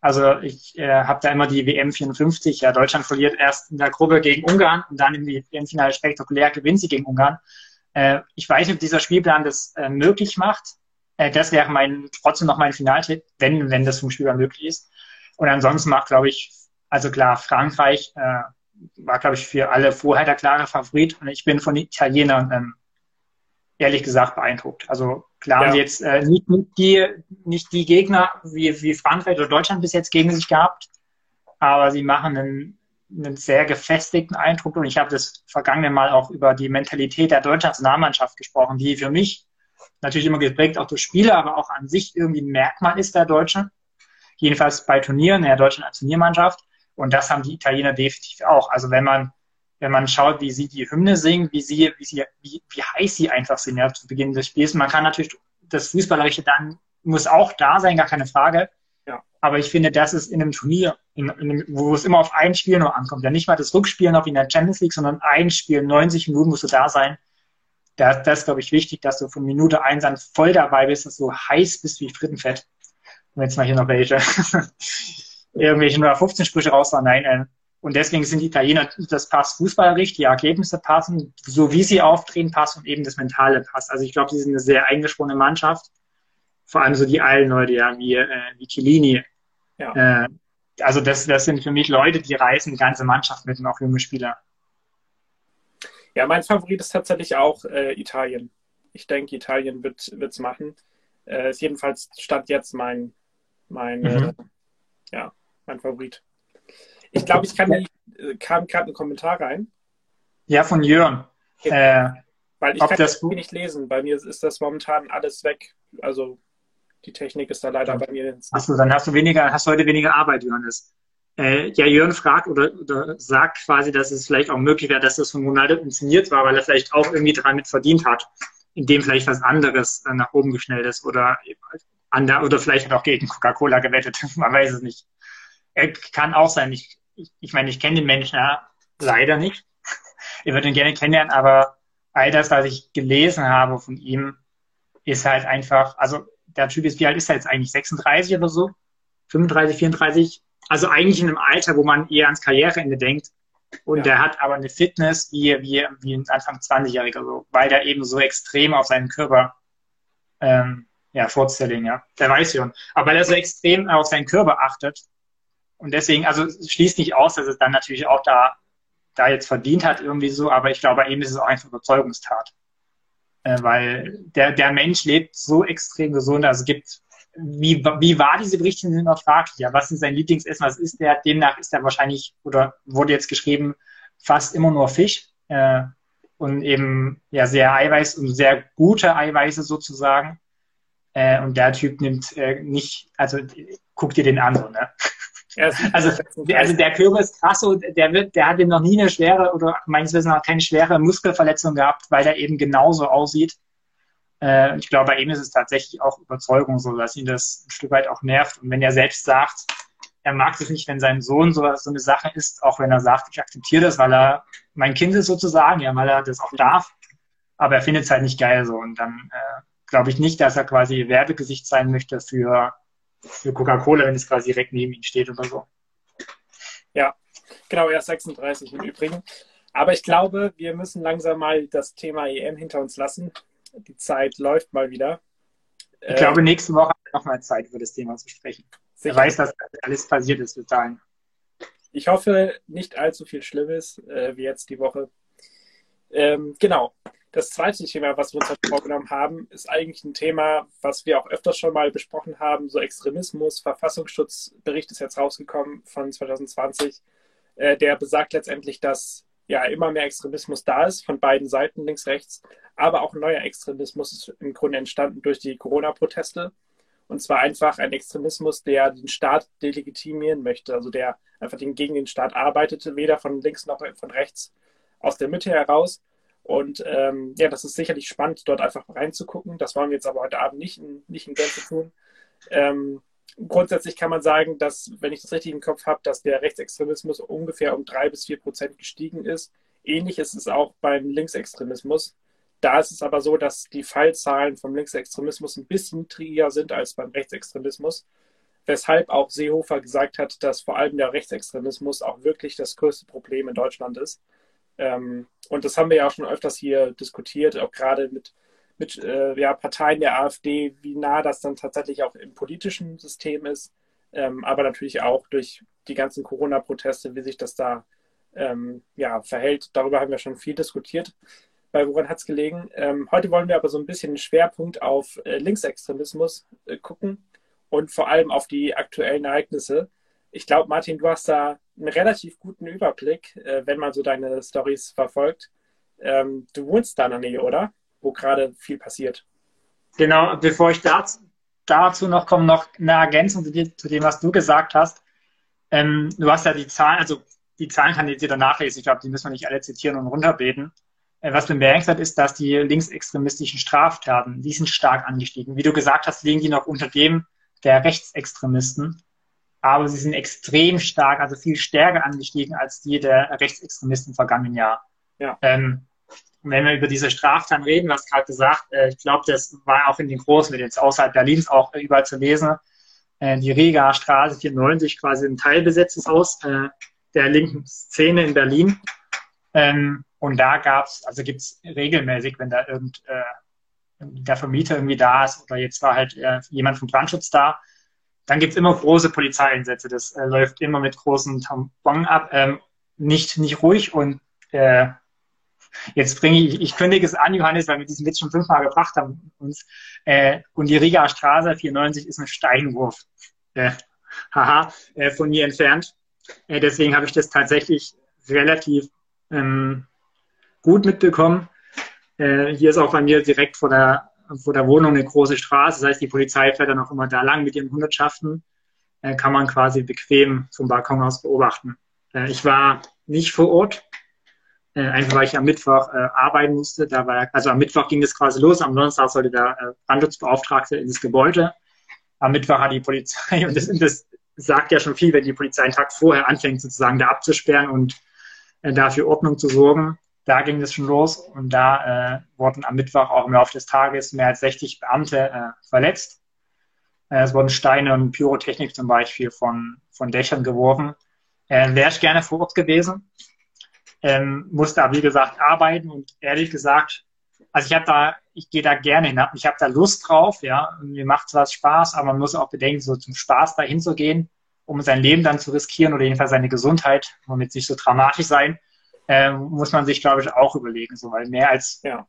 Also ich äh, habe da immer die W M vierundfünfzig, ja, Deutschland verliert erst in der Gruppe gegen Ungarn und dann im W M-Finale spektakulär gewinnt sie gegen Ungarn. Äh, ich weiß nicht, ob dieser Spielplan das äh, möglich macht. Äh, das wäre mein trotzdem noch mein Finaltipp, wenn wenn das vom Spielplan möglich ist. Und ansonsten macht, glaube ich, also klar, Frankreich äh, war, glaube ich, für alle vorher der klare Favorit. Und ich bin von den Italienern ähm, ehrlich gesagt beeindruckt. Also klar haben ja. sie jetzt äh, nicht, nicht, die, nicht die Gegner wie, wie Frankreich oder Deutschland bis jetzt gegen sich gehabt, aber sie machen einen, einen sehr gefestigten Eindruck und ich habe das vergangene Mal auch über die Mentalität der deutschen Nationalmannschaft gesprochen, die für mich natürlich immer geprägt auch durch Spieler, aber auch an sich irgendwie ein Merkmal ist der Deutschen. Jedenfalls bei Turnieren, der deutschen Turniermannschaft, und das haben die Italiener definitiv auch. Also wenn man Wenn man schaut, wie sie die Hymne singen, wie sie, wie sie, wie, wie heiß sie einfach sind, ja, zu Beginn des Spiels. Man kann natürlich das Fußballerische dann, muss auch da sein, gar keine Frage. Ja. Aber ich finde, das ist in einem Turnier, in, in einem, wo es immer auf ein Spiel nur ankommt, ja, nicht mal das Rückspiel noch in der Champions League, sondern ein Spiel, neunzig Minuten musst du da sein. Da, das ist, glaube ich, wichtig, dass du von Minute eins an voll dabei bist, dass du heiß bist wie Frittenfett. Und jetzt mal hier noch welche, irgendwelche nur fünfzehn Sprüche raus, nein, nein. Und deswegen sind die Italiener, das passt fußballerisch, die Ergebnisse passen, so wie sie auftreten, passt und eben das Mentale passt. Also ich glaube, sie sind eine sehr eingeschworene Mannschaft. Vor allem so die alten Leute, ja, wie, äh, wie Chiellini. Ja. Äh, also das, das sind für mich Leute, die reißen die ganze Mannschaft mit und auch junge Spieler. Ja, mein Favorit ist tatsächlich auch äh, Italien. Ich denke, Italien wird es machen. Äh, ist jedenfalls Stand jetzt mein, mein, mhm. äh, ja, mein Favorit. Ich glaube, ich kann die, kam gerade ein Kommentar rein. Ja, von Jörn. Okay. Äh, Weil ich kann das Buch nicht lesen. Bei mir ist das momentan alles weg. Also die Technik ist da leider bei mir. Achso, dann hast du weniger, hast heute weniger Arbeit, Johannes. Äh, ja, Jörn fragt oder, oder sagt quasi, dass es vielleicht auch möglich wäre, dass das von Ronaldo inszeniert war, weil er vielleicht auch irgendwie daran mit verdient hat, indem vielleicht was anderes nach oben geschnellt ist oder, oder vielleicht hat er auch gegen Coca-Cola gewettet. Man weiß es nicht. Er kann auch sein. Ich ich, ich meine, ich kenne den Menschen ja leider nicht. Ich würde ihn gerne kennenlernen, aber all das, was ich gelesen habe von ihm, ist halt einfach, also der Typ ist, wie alt ist er jetzt eigentlich, sechsunddreißig oder so? fünfunddreißig, vierunddreißig? Also eigentlich in einem Alter, wo man eher ans Karriereende denkt. Und ja. Der hat aber eine Fitness wie, wie, wie ein Anfang zwanzigjähriger, so, weil der eben so extrem auf seinen Körper ähm, ja, vorzulegen, ja. Der weiß schon. Aber weil er so extrem auf seinen Körper achtet. Und deswegen, also schließt nicht aus, dass es dann natürlich auch da, da jetzt verdient hat irgendwie so, aber ich glaube, bei ihm ist es auch einfach Überzeugungstat. Äh, weil der, der Mensch lebt so extrem gesund, also es gibt, wie, wie war diese Berichte sind noch fraglich, ja, was ist sein Lieblingsessen, was ist der, demnach ist er wahrscheinlich, oder wurde jetzt geschrieben, fast immer nur Fisch, äh, und eben, ja, sehr Eiweiß und sehr gute Eiweiße sozusagen, äh, und der Typ nimmt äh, nicht, also guck dir den an, so, ne? Also, also der Körper ist krass und der wird, der hat eben noch nie eine schwere oder meines Wissens noch keine schwere Muskelverletzung gehabt, weil er eben genauso aussieht. Äh, ich glaube, bei ihm ist es tatsächlich auch Überzeugung so, dass ihn das ein Stück weit auch nervt. Und wenn er selbst sagt, er mag es nicht, wenn sein Sohn so, so eine Sache ist, auch wenn er sagt, ich akzeptiere das, weil er mein Kind ist sozusagen, ja, weil er das auch darf, aber er findet es halt nicht geil so. Und dann äh, glaube ich nicht, dass er quasi Werbegesicht sein möchte für für Coca-Cola, wenn es quasi direkt neben ihm steht oder so. Ja, genau, er ist sechsunddreißig im Übrigen. Aber ich glaube, wir müssen langsam mal das Thema E M hinter uns lassen. Die Zeit läuft mal wieder. Ich äh, glaube, nächste Woche haben wir nochmal Zeit, über das Thema zu sprechen. Sicher. Ich weiß, dass alles passiert ist bis dahin. Ich hoffe, nicht allzu viel Schlimmes äh, wie jetzt die Woche. Ähm, genau. Das zweite Thema, was wir uns heute vorgenommen haben, ist eigentlich ein Thema, was wir auch öfters schon mal besprochen haben, so Extremismus, Verfassungsschutzbericht ist jetzt rausgekommen von zwanzig zwanzig, äh, der besagt letztendlich, dass ja immer mehr Extremismus da ist, von beiden Seiten, links, rechts, aber auch neuer Extremismus ist im Grunde entstanden durch die Corona-Proteste, und zwar einfach ein Extremismus, der den Staat delegitimieren möchte, also der einfach gegen den Staat arbeitete, weder von links noch von rechts, aus der Mitte heraus. Und ähm, ja, das ist sicherlich spannend, dort einfach reinzugucken. Das wollen wir jetzt aber heute Abend nicht in, nicht in Gänze tun. Ähm, grundsätzlich kann man sagen, dass, wenn ich das richtig im Kopf habe, dass der Rechtsextremismus ungefähr um drei bis vier Prozent gestiegen ist. Ähnlich ist es auch beim Linksextremismus. Da ist es aber so, dass die Fallzahlen vom Linksextremismus ein bisschen niedriger sind als beim Rechtsextremismus. Weshalb auch Seehofer gesagt hat, dass vor allem der Rechtsextremismus auch wirklich das größte Problem in Deutschland ist. Ähm, und das haben wir ja auch schon öfters hier diskutiert, auch gerade mit, mit äh, ja, Parteien der AfD, wie nah das dann tatsächlich auch im politischen System ist, ähm, aber natürlich auch durch die ganzen Corona-Proteste, wie sich das da ähm, ja, verhält. Darüber haben wir schon viel diskutiert, bei Woran hat's gelegen. Ähm, heute wollen wir aber so ein bisschen einen Schwerpunkt auf äh, Linksextremismus äh, gucken und vor allem auf die aktuellen Ereignisse. Ich glaube, Martin, du hast da einen relativ guten Überblick, äh, wenn man so deine Storys verfolgt. Ähm, du wohnst da in der Nähe, oder? Wo gerade viel passiert. Genau, bevor ich dazu, dazu noch komme, noch eine Ergänzung zu, dir, zu dem, was du gesagt hast. Ähm, du hast ja die Zahlen, also die Zahlen kann jeder nachlesen. Ich glaube, die müssen wir nicht alle zitieren und runterbeten. Äh, was bemerkenswert ist, dass die linksextremistischen Straftaten, die sind stark angestiegen. Wie du gesagt hast, liegen die noch unter dem der Rechtsextremisten. Aber sie sind extrem stark, also viel stärker angestiegen als die der Rechtsextremisten im vergangenen Jahr. Ja. Ähm, wenn wir über diese Straftaten reden, was gerade gesagt, äh, ich glaube, das war auch in den Großmedien, jetzt außerhalb Berlins auch überall zu lesen, äh, die Rigaer Straße vierundneunzig, quasi ein teilbesetztes Haus äh, der linken Szene in Berlin. Ähm, und da gab's, also gibt's regelmäßig, wenn da irgend äh, der Vermieter irgendwie da ist oder jetzt war halt äh, jemand vom Brandschutz da, dann gibt es immer große Polizeieinsätze. Das äh, läuft immer mit großen Tampon ab. Ähm, nicht, nicht ruhig. Und äh, jetzt bringe ich, ich kündige es an, Johannes, weil wir diesen Witz schon fünfmal gebracht haben. Uns. Äh, und die Rigaer Straße vierundneunzig ist ein Steinwurf. Äh, haha, äh, von mir entfernt. Äh, deswegen habe ich das tatsächlich relativ ähm, gut mitbekommen. Äh, hier ist auch bei mir direkt vor der vor der Wohnung eine große Straße, das heißt, die Polizei fährt dann auch immer da lang mit ihren Hundertschaften, äh, kann man quasi bequem vom Balkon aus beobachten. Äh, ich war nicht vor Ort, äh, einfach weil ich am Mittwoch äh, arbeiten musste, da war, also am Mittwoch ging das quasi los, am Donnerstag sollte der äh, Brandschutzbeauftragte ins Gebäude, am Mittwoch hat die Polizei und das, das sagt ja schon viel, wenn die Polizei einen Tag vorher anfängt, sozusagen da abzusperren und äh, dafür Ordnung zu sorgen. Da ging es schon los und da äh, wurden am Mittwoch auch im Laufe des Tages mehr als sechzig Beamte äh, verletzt. Äh, es wurden Steine und Pyrotechnik zum Beispiel von, von Dächern geworfen. Äh, wäre ich gerne vor Ort gewesen, ähm, musste aber wie gesagt arbeiten und ehrlich gesagt, also ich habe da, ich gehe da gerne hin, ich habe da Lust drauf, ja, mir macht was Spaß, aber man muss auch bedenken, so zum Spaß dahin zu gehen, um sein Leben dann zu riskieren oder jedenfalls seine Gesundheit, damit es nicht so dramatisch sein, äh, muss man sich, glaube ich, auch überlegen, so, weil mehr als ja,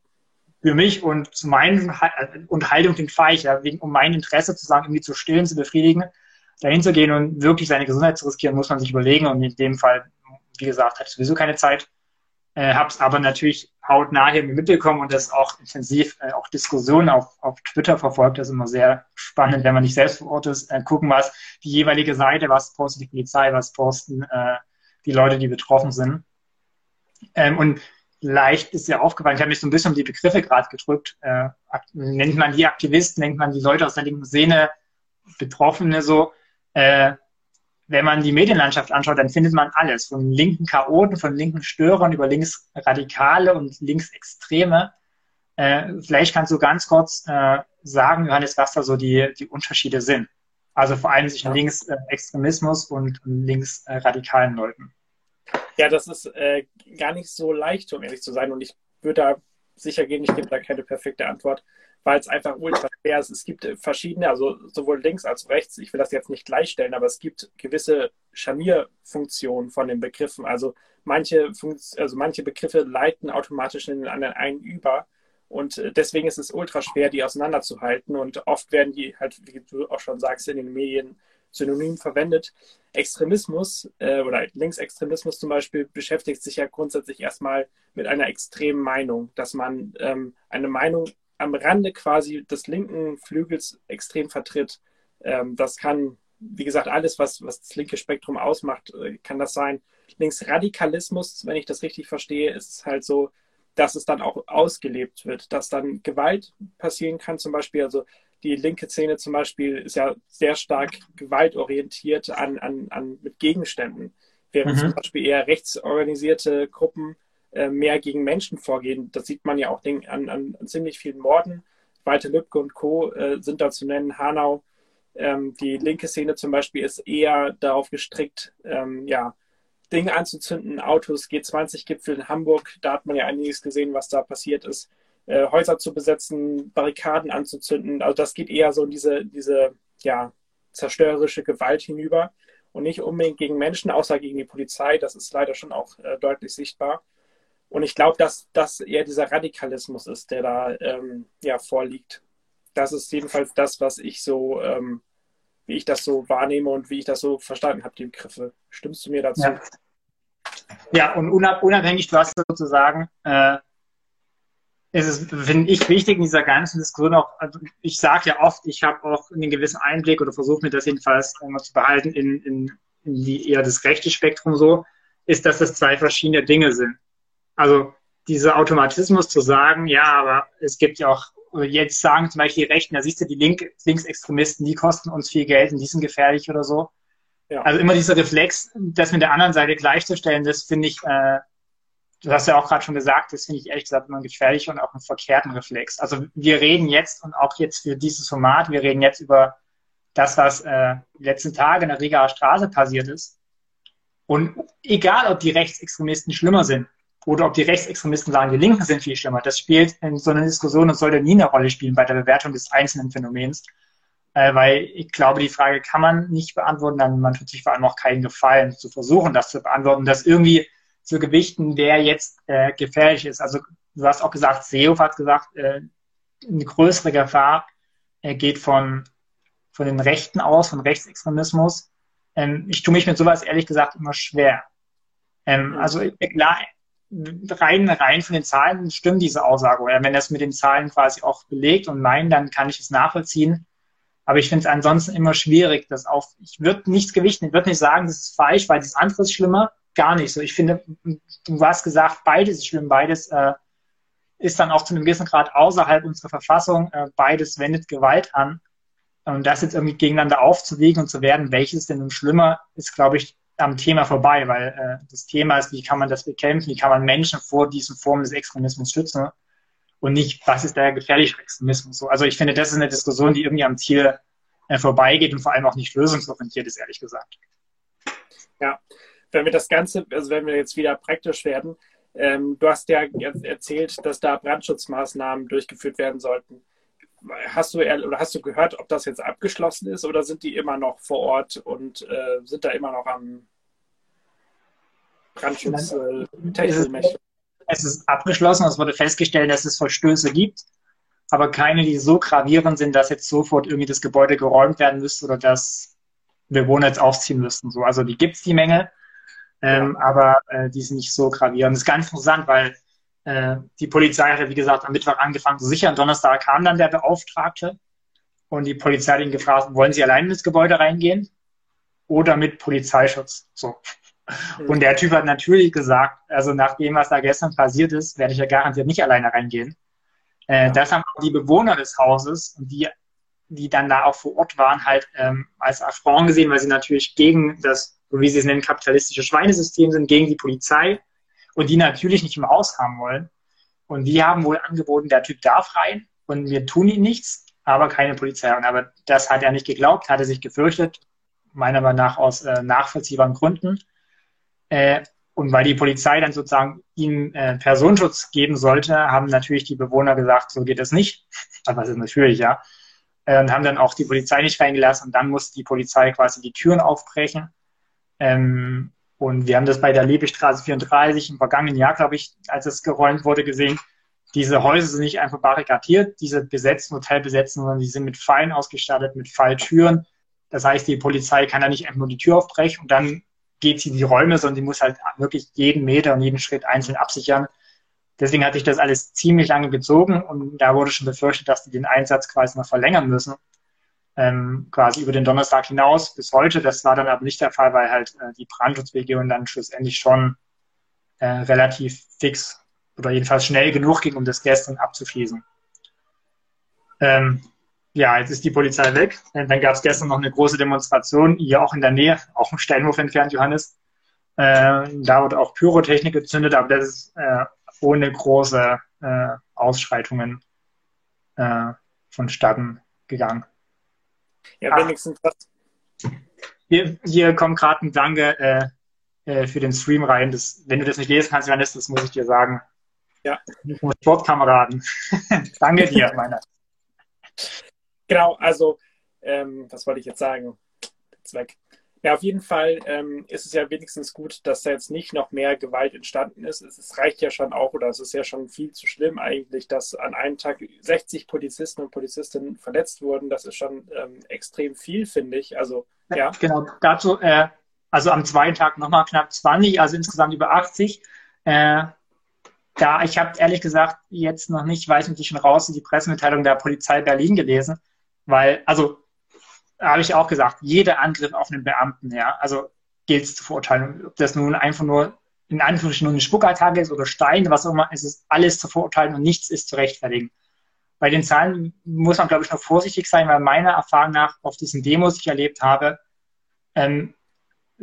für mich und zu meinen und Haltung klingt feig, ja, wegen, um mein Interesse zu sagen, irgendwie zu stillen, zu befriedigen, dahin zu gehen und wirklich seine Gesundheit zu riskieren, muss man sich überlegen und in dem Fall, wie gesagt, hatte ich sowieso keine Zeit. Äh, habe es aber natürlich hautnah hier mitbekommen und das auch intensiv, äh, auch Diskussionen auf, auf Twitter verfolgt. Das ist immer sehr spannend, wenn man nicht selbst vor Ort ist, äh, gucken, was die jeweilige Seite, was postet die Polizei, was posten äh, die Leute, die betroffen sind. Ähm, und leicht ist ja aufgefallen, ich habe mich so ein bisschen um die Begriffe gerade gedrückt. Äh, nennt man die Aktivisten, nennt man die Leute aus der linken Szene, Betroffene so, äh, wenn man die Medienlandschaft anschaut, dann findet man alles. Von linken Chaoten, von linken Störern über Linksradikale und Linksextreme. Äh, vielleicht kannst du ganz kurz äh, sagen, Johannes, was da so die, die Unterschiede sind. Also vor allem zwischen Linksextremismus und linksradikalen Leuten. Ja, das ist äh, gar nicht so leicht, um ehrlich zu sein. Und ich würde da sicher gehen, ich gebe da keine perfekte Antwort, weil es einfach ultra schwer ist. Es gibt verschiedene, also sowohl links als auch rechts, ich will das jetzt nicht gleichstellen, aber es gibt gewisse Scharnierfunktionen von den Begriffen. Also manche, Funkt- also manche Begriffe leiten automatisch in den anderen einen über und deswegen ist es ultra schwer, die auseinanderzuhalten und oft werden die halt, wie du auch schon sagst, in den Medien synonym verwendet. Extremismus äh, oder Linksextremismus zum Beispiel beschäftigt sich ja grundsätzlich erstmal mit einer extremen Meinung, dass man ähm, eine Meinung am Rande quasi des linken Flügels extrem vertritt. Das kann, wie gesagt, alles, was, was das linke Spektrum ausmacht, kann das sein. Linksradikalismus, wenn ich das richtig verstehe, ist halt so, dass es dann auch ausgelebt wird, dass dann Gewalt passieren kann zum Beispiel. Also die linke Szene zum Beispiel ist ja sehr stark gewaltorientiert an, an, an, mit Gegenständen, während mhm. zum Beispiel eher rechtsorganisierte Gruppen mehr gegen Menschen vorgehen. Das sieht man ja auch an, an, an ziemlich vielen Morden. Walter Lübcke und Co. sind da zu nennen. Hanau, ähm, die linke Szene zum Beispiel ist eher darauf gestrickt, ähm, ja, Dinge anzuzünden, Autos, G zwanzig Gipfel in Hamburg, da hat man ja einiges gesehen, was da passiert ist. Äh, Häuser zu besetzen, Barrikaden anzuzünden. Also das geht eher so in diese, diese ja, zerstörerische Gewalt hinüber und nicht unbedingt gegen Menschen, außer gegen die Polizei. Das ist leider schon auch äh, deutlich sichtbar. Und ich glaube, dass das eher dieser Radikalismus ist, der da ähm, ja, vorliegt. Das ist jedenfalls das, was ich so, ähm, wie ich das so wahrnehme und wie ich das so verstanden habe, die Begriffe. Stimmst du mir dazu? Ja, ja und unabhängig, du hast sozusagen, äh, ist es, finde ich, wichtig in dieser ganzen Diskussion auch, also ich sage ja oft, ich habe auch einen gewissen Einblick oder versuche mir das jedenfalls immer zu behalten in, in, in die, eher das rechte Spektrum so, ist, dass das zwei verschiedene Dinge sind. Also dieser Automatismus zu sagen, ja, aber es gibt ja auch, jetzt sagen zum Beispiel die Rechten, da siehst du die Link, Linksextremisten, die kosten uns viel Geld und die sind gefährlich oder so. Ja. Also immer dieser Reflex, das mit der anderen Seite gleichzustellen, das finde ich, äh, du hast ja auch gerade schon gesagt, das finde ich ehrlich gesagt immer gefährlich und auch einen verkehrten Reflex. Also wir reden jetzt und auch jetzt für dieses Format, wir reden jetzt über das, was äh, die letzten Tage in der Rigaer Straße passiert ist. Und egal, ob die Rechtsextremisten schlimmer sind, oder ob die Rechtsextremisten sagen, die Linken sind viel schlimmer. Das spielt in so einer Diskussion und sollte nie eine Rolle spielen bei der Bewertung des einzelnen Phänomens. Äh, weil ich glaube, die Frage kann man nicht beantworten, dann man tut sich vor allem auch keinen Gefallen, zu versuchen, das zu beantworten, das irgendwie zu gewichten, wer jetzt äh, gefährlich ist. Also du hast auch gesagt, Seehofer hat gesagt, äh, eine größere Gefahr äh, geht von, von den Rechten aus, von Rechtsextremismus. Ähm, ich tue mich mit sowas ehrlich gesagt immer schwer. Ähm, also klar, Rein, rein von den Zahlen stimmt diese Aussage. Oder wenn das mit den Zahlen quasi auch belegt und meinen, dann kann ich es nachvollziehen. Aber ich finde es ansonsten immer schwierig, das auf, ich würde nichts gewichten, ich würde nicht sagen, das ist falsch, weil das andere ist schlimmer. Gar nicht so. Ich finde, du hast gesagt, beides ist schlimm, beides äh, ist dann auch zu einem gewissen Grad außerhalb unserer Verfassung, äh, beides wendet Gewalt an. Und das jetzt irgendwie gegeneinander aufzuwiegen und zu werden, welches denn nun schlimmer, ist, glaube ich, am Thema vorbei, weil äh, das Thema ist, wie kann man das bekämpfen, wie kann man Menschen vor diesen Formen des Extremismus schützen und nicht, was ist der gefährliche Extremismus. So, also ich finde, das ist eine Diskussion, die irgendwie am Ziel äh, vorbeigeht und vor allem auch nicht lösungsorientiert ist, ehrlich gesagt. Ja, wenn wir das Ganze, also wenn wir jetzt wieder praktisch werden, ähm, du hast ja erzählt, dass da Brandschutzmaßnahmen durchgeführt werden sollten. Hast du, oder hast du gehört, ob das jetzt abgeschlossen ist oder sind die immer noch vor Ort und äh, sind da immer noch am Brandschutz? Äh, es, es ist abgeschlossen, es wurde festgestellt, dass es Verstöße gibt, aber keine, die so gravierend sind, dass jetzt sofort irgendwie das Gebäude geräumt werden müsste oder dass Bewohner jetzt aufziehen müssten. So, also die gibt es, die Mängel, ähm, ja. aber äh, die sind nicht so gravierend. Das ist ganz interessant, weil die Polizei hatte, wie gesagt, am Mittwoch angefangen zu sichern. Donnerstag kam dann der Beauftragte und die Polizei hat ihn gefragt, wollen Sie allein in das Gebäude reingehen oder mit Polizeischutz? So. Mhm. Und der Typ hat natürlich gesagt, also nach dem, was da gestern passiert ist, werde ich ja garantiert nicht alleine reingehen. Äh, ja. Das haben auch die Bewohner des Hauses und die, die dann da auch vor Ort waren, halt ähm, als Affront gesehen, weil sie natürlich gegen das, wie sie es nennen, kapitalistische Schweinesystem sind, gegen die Polizei. Und die natürlich nicht im Haus haben wollen. Und die haben wohl angeboten, der Typ darf rein und wir tun ihm nichts, aber keine Polizei. Und aber das hat er nicht geglaubt, hat er sich gefürchtet, meiner Meinung nach aus äh, nachvollziehbaren Gründen. Äh, und weil die Polizei dann sozusagen ihm äh, Personenschutz geben sollte, haben natürlich die Bewohner gesagt, so geht das nicht. Aber das ist natürlich, ja. Äh, und haben dann auch die Polizei nicht reingelassen. Und dann musste die Polizei quasi die Türen aufbrechen. Ähm, Und wir haben das bei der Liebigstraße vierunddreißig im vergangenen Jahr, glaube ich, als es geräumt wurde, gesehen. Diese Häuser sind nicht einfach barrikadiert, diese besetzten, Hotelbesetzten, sondern die sind mit Pfeilen ausgestattet, mit Pfeiltüren. Das heißt, die Polizei kann da nicht einfach nur die Tür aufbrechen und dann geht sie in die Räume, sondern sie muss halt wirklich jeden Meter und jeden Schritt einzeln absichern. Deswegen hat sich das alles ziemlich lange gezogen und da wurde schon befürchtet, dass die den Einsatz quasi noch verlängern müssen. Ähm, quasi über den Donnerstag hinaus bis heute. Das war dann aber nicht der Fall, weil halt äh, die Brandschutzregion dann schlussendlich schon äh, relativ fix oder jedenfalls schnell genug ging, um das gestern abzuschließen. Ähm, ja, jetzt ist die Polizei weg. Und dann gab es gestern noch eine große Demonstration, hier auch in der Nähe, auch ein Steinwurf entfernt, Johannes. Äh, da wurde auch Pyrotechnik gezündet, aber das ist äh, ohne große äh, Ausschreitungen äh, vonstatten gegangen. Ja, wenigstens das. Hier, hier kommt gerade ein Danke äh, äh, für den Stream rein. Das, wenn du das nicht lesen kannst, Johannes, das muss ich dir sagen. Ja. Sportkameraden. Danke dir, meiner. Genau, also, ähm, was wollte ich jetzt sagen? Jetzt weg. Ja, auf jeden Fall ähm, ist es ja wenigstens gut, dass da jetzt nicht noch mehr Gewalt entstanden ist. Es, es reicht ja schon auch, oder es ist ja schon viel zu schlimm eigentlich, dass an einem Tag sechzig Polizisten und Polizistinnen verletzt wurden. Das ist schon ähm, extrem viel, finde ich. Also, ja. Genau, dazu, äh, also am zweiten Tag nochmal knapp zwanzig, also insgesamt über achtzig. Äh, da, ich habe ehrlich gesagt jetzt noch nicht, weiß nicht, schon raus in die Pressemitteilung der Polizei Berlin gelesen, weil, also, habe ich auch gesagt, jeder Angriff auf einen Beamten, ja, also gilt es zu verurteilen. Ob das nun einfach nur in Anführungsstrichen nur eine Spuckattacke ist oder Stein, was auch immer, es ist alles zu verurteilen und nichts ist zu rechtfertigen. Bei den Zahlen muss man, glaube ich, noch vorsichtig sein, weil meiner Erfahrung nach auf diesen Demos, die ich erlebt habe, ähm,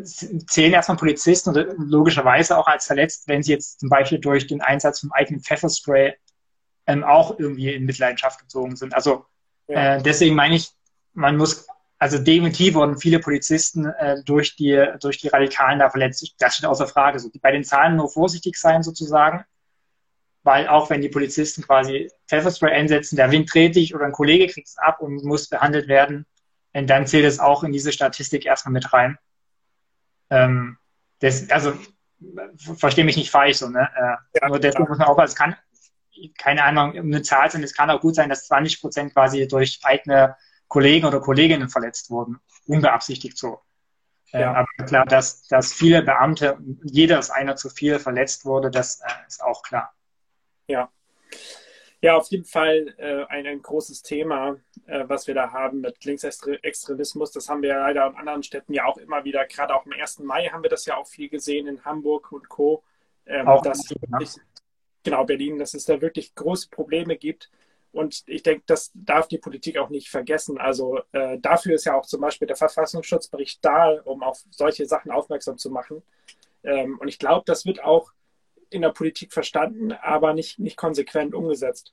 zählen erstmal Polizisten oder logischerweise auch als verletzt, wenn sie jetzt zum Beispiel durch den Einsatz vom eigenen Pfefferspray ähm, auch irgendwie in Mitleidenschaft gezogen sind. Also ja. äh, deswegen meine ich, man muss Also definitiv wurden viele Polizisten äh, durch die durch die Radikalen da verletzt. Das steht außer Frage. So, bei den Zahlen nur vorsichtig sein sozusagen, weil auch wenn die Polizisten quasi Pfefferspray einsetzen, der Wind dreht dich oder ein Kollege kriegt es ab und muss behandelt werden, und dann zählt es auch in diese Statistik erstmal mit rein. Ähm, das, also verstehe mich nicht falsch so. Ne? Äh, ja, nur deswegen muss man auch, es kann keine Ahnung, eine Zahl sein. Es kann auch gut sein, dass zwanzig Prozent quasi durch eigene Kollegen oder Kolleginnen verletzt wurden, unbeabsichtigt so. Ja. Äh, aber klar, dass, dass viele Beamte, jeder ist einer zu viel, verletzt wurde, das äh, ist auch klar. Ja, ja, auf jeden Fall äh, ein, ein großes Thema, äh, was wir da haben mit Linksextremismus. Das haben wir ja leider in anderen Städten ja auch immer wieder, gerade auch am ersten Mai haben wir das ja auch viel gesehen, in Hamburg und Co. Ähm, auch dass Berlin, wirklich, ja. Genau, Berlin, dass es da wirklich große Probleme gibt. Und ich denke, das darf die Politik auch nicht vergessen. Also äh, dafür ist ja auch zum Beispiel der Verfassungsschutzbericht da, um auf solche Sachen aufmerksam zu machen. Ähm, und ich glaube, das wird auch in der Politik verstanden, aber nicht, nicht konsequent umgesetzt.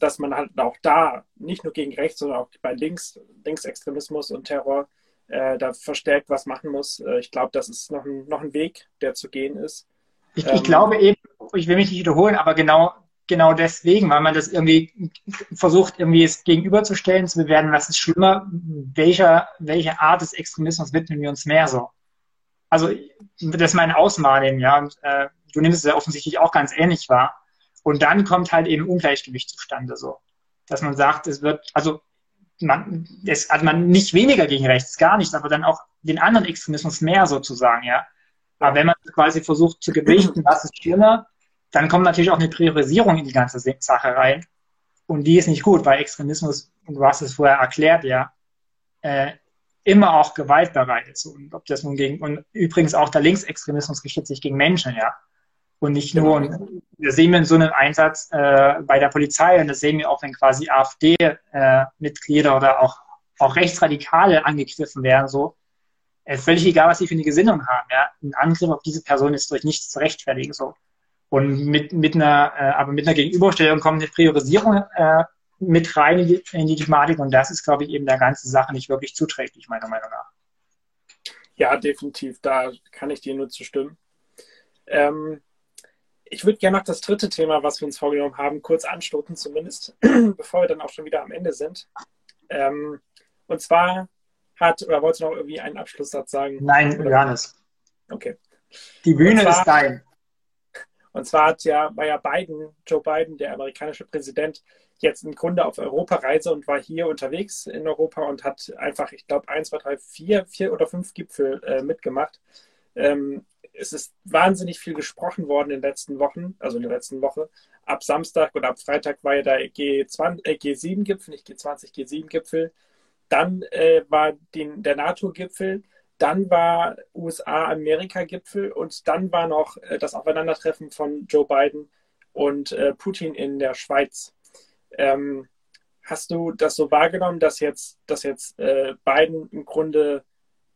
Dass man halt auch da, nicht nur gegen rechts, sondern auch bei links, Linksextremismus und Terror, äh, da verstärkt was machen muss. Äh, ich glaube, das ist noch ein, noch ein Weg, der zu gehen ist. Ich, ähm, ich glaube eben, ich will mich nicht wiederholen, aber genau... Genau deswegen, weil man das irgendwie versucht, irgendwie es gegenüberzustellen, zu bewerten, was ist schlimmer, welcher, welche Art des Extremismus widmen wir uns mehr so. Also das ist mein Auswahrnehmen, ja, und äh, du nimmst es ja offensichtlich auch ganz ähnlich wahr. Und dann kommt halt eben Ungleichgewicht zustande, so, dass man sagt, es wird, also man, es hat man nicht weniger gegen rechts, gar nichts, aber dann auch den anderen Extremismus mehr sozusagen, ja. Aber wenn man quasi versucht zu gewichten, was ist schlimmer, dann kommt natürlich auch eine Priorisierung in die ganze Sache rein. Und die ist nicht gut, weil Extremismus, und du hast es vorher erklärt, ja, äh, immer auch gewaltbereit ist. Und ob das nun gegen, und übrigens auch der Linksextremismus richtet sich gegen Menschen, ja. Und nicht nur, und das sehen wir in so einem Einsatz äh, bei der Polizei, und das sehen wir auch, wenn quasi AfD-Mitglieder äh, oder auch, auch Rechtsradikale angegriffen werden, so. Es ist völlig egal, was sie für eine Gesinnung haben, ja. Ein Angriff auf diese Person ist durch nichts zu rechtfertigen, so. Und mit, mit einer, äh, aber mit einer Gegenüberstellung kommt eine Priorisierung äh, mit rein in die, in die Thematik, und das ist, glaube ich, eben der ganzen Sache nicht wirklich zuträglich, meiner Meinung nach. Ja, definitiv, da kann ich dir nur zustimmen. Ähm, ich würde gerne noch das dritte Thema, was wir uns vorgenommen haben, kurz anstoßen zumindest, bevor wir dann auch schon wieder am Ende sind. Ähm, und zwar hat, oder wolltest du noch irgendwie einen Abschlusssatz sagen? Nein, Johannes. Okay. Die Bühne zwar, ist dein. Und zwar hat ja, war ja Biden, Joe Biden, der amerikanische Präsident, jetzt im Grunde auf Europareise und war hier unterwegs in Europa und hat einfach, ich glaube, eins, zwei, drei, vier, vier oder fünf Gipfel äh, mitgemacht. Ähm, es ist wahnsinnig viel gesprochen worden in den letzten Wochen, also in der letzten Woche. Ab Samstag oder ab Freitag war ja der G sieben Gipfel, nicht G zwanzig, G sieben Gipfel. Dann äh, war den, der NATO-Gipfel. Dann war U S A-Amerika-Gipfel und dann war noch äh, das Aufeinandertreffen von Joe Biden und äh, Putin in der Schweiz. Ähm, hast du das so wahrgenommen, dass jetzt, dass jetzt äh, Biden im Grunde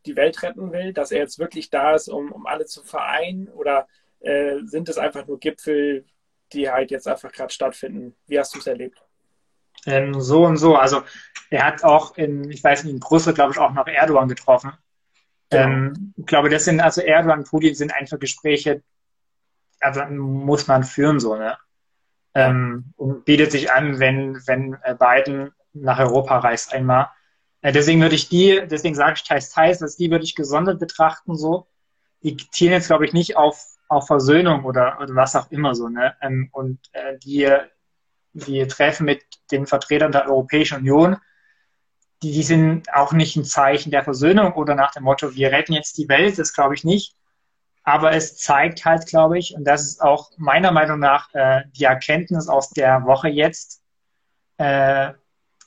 die Welt retten will, dass er jetzt wirklich da ist, um, um alle zu vereinen? Oder äh, sind es einfach nur Gipfel, die halt jetzt einfach gerade stattfinden? Wie hast du es erlebt? Ähm, so und so. Also er hat auch in, ich weiß nicht, in Brüssel, glaube ich, auch noch Erdogan getroffen. Ähm, ich glaube, das sind, also Erdogan und Putin sind einfach Gespräche, also muss man führen, so, ne? Ähm, und bietet sich an, wenn, wenn Biden nach Europa reist einmal. Äh, deswegen würde ich die, deswegen sage ich teils, teils, dass die würde ich gesondert betrachten, so. Die zielen jetzt, glaube ich, nicht auf, auf Versöhnung oder, oder was auch immer, so, ne? Ähm, und äh, die, die Treffen mit den Vertretern der Europäischen Union, die sind auch nicht ein Zeichen der Versöhnung oder nach dem Motto, wir retten jetzt die Welt, das glaube ich nicht. Aber es zeigt halt, glaube ich, und das ist auch meiner Meinung nach äh, die Erkenntnis aus der Woche jetzt, äh,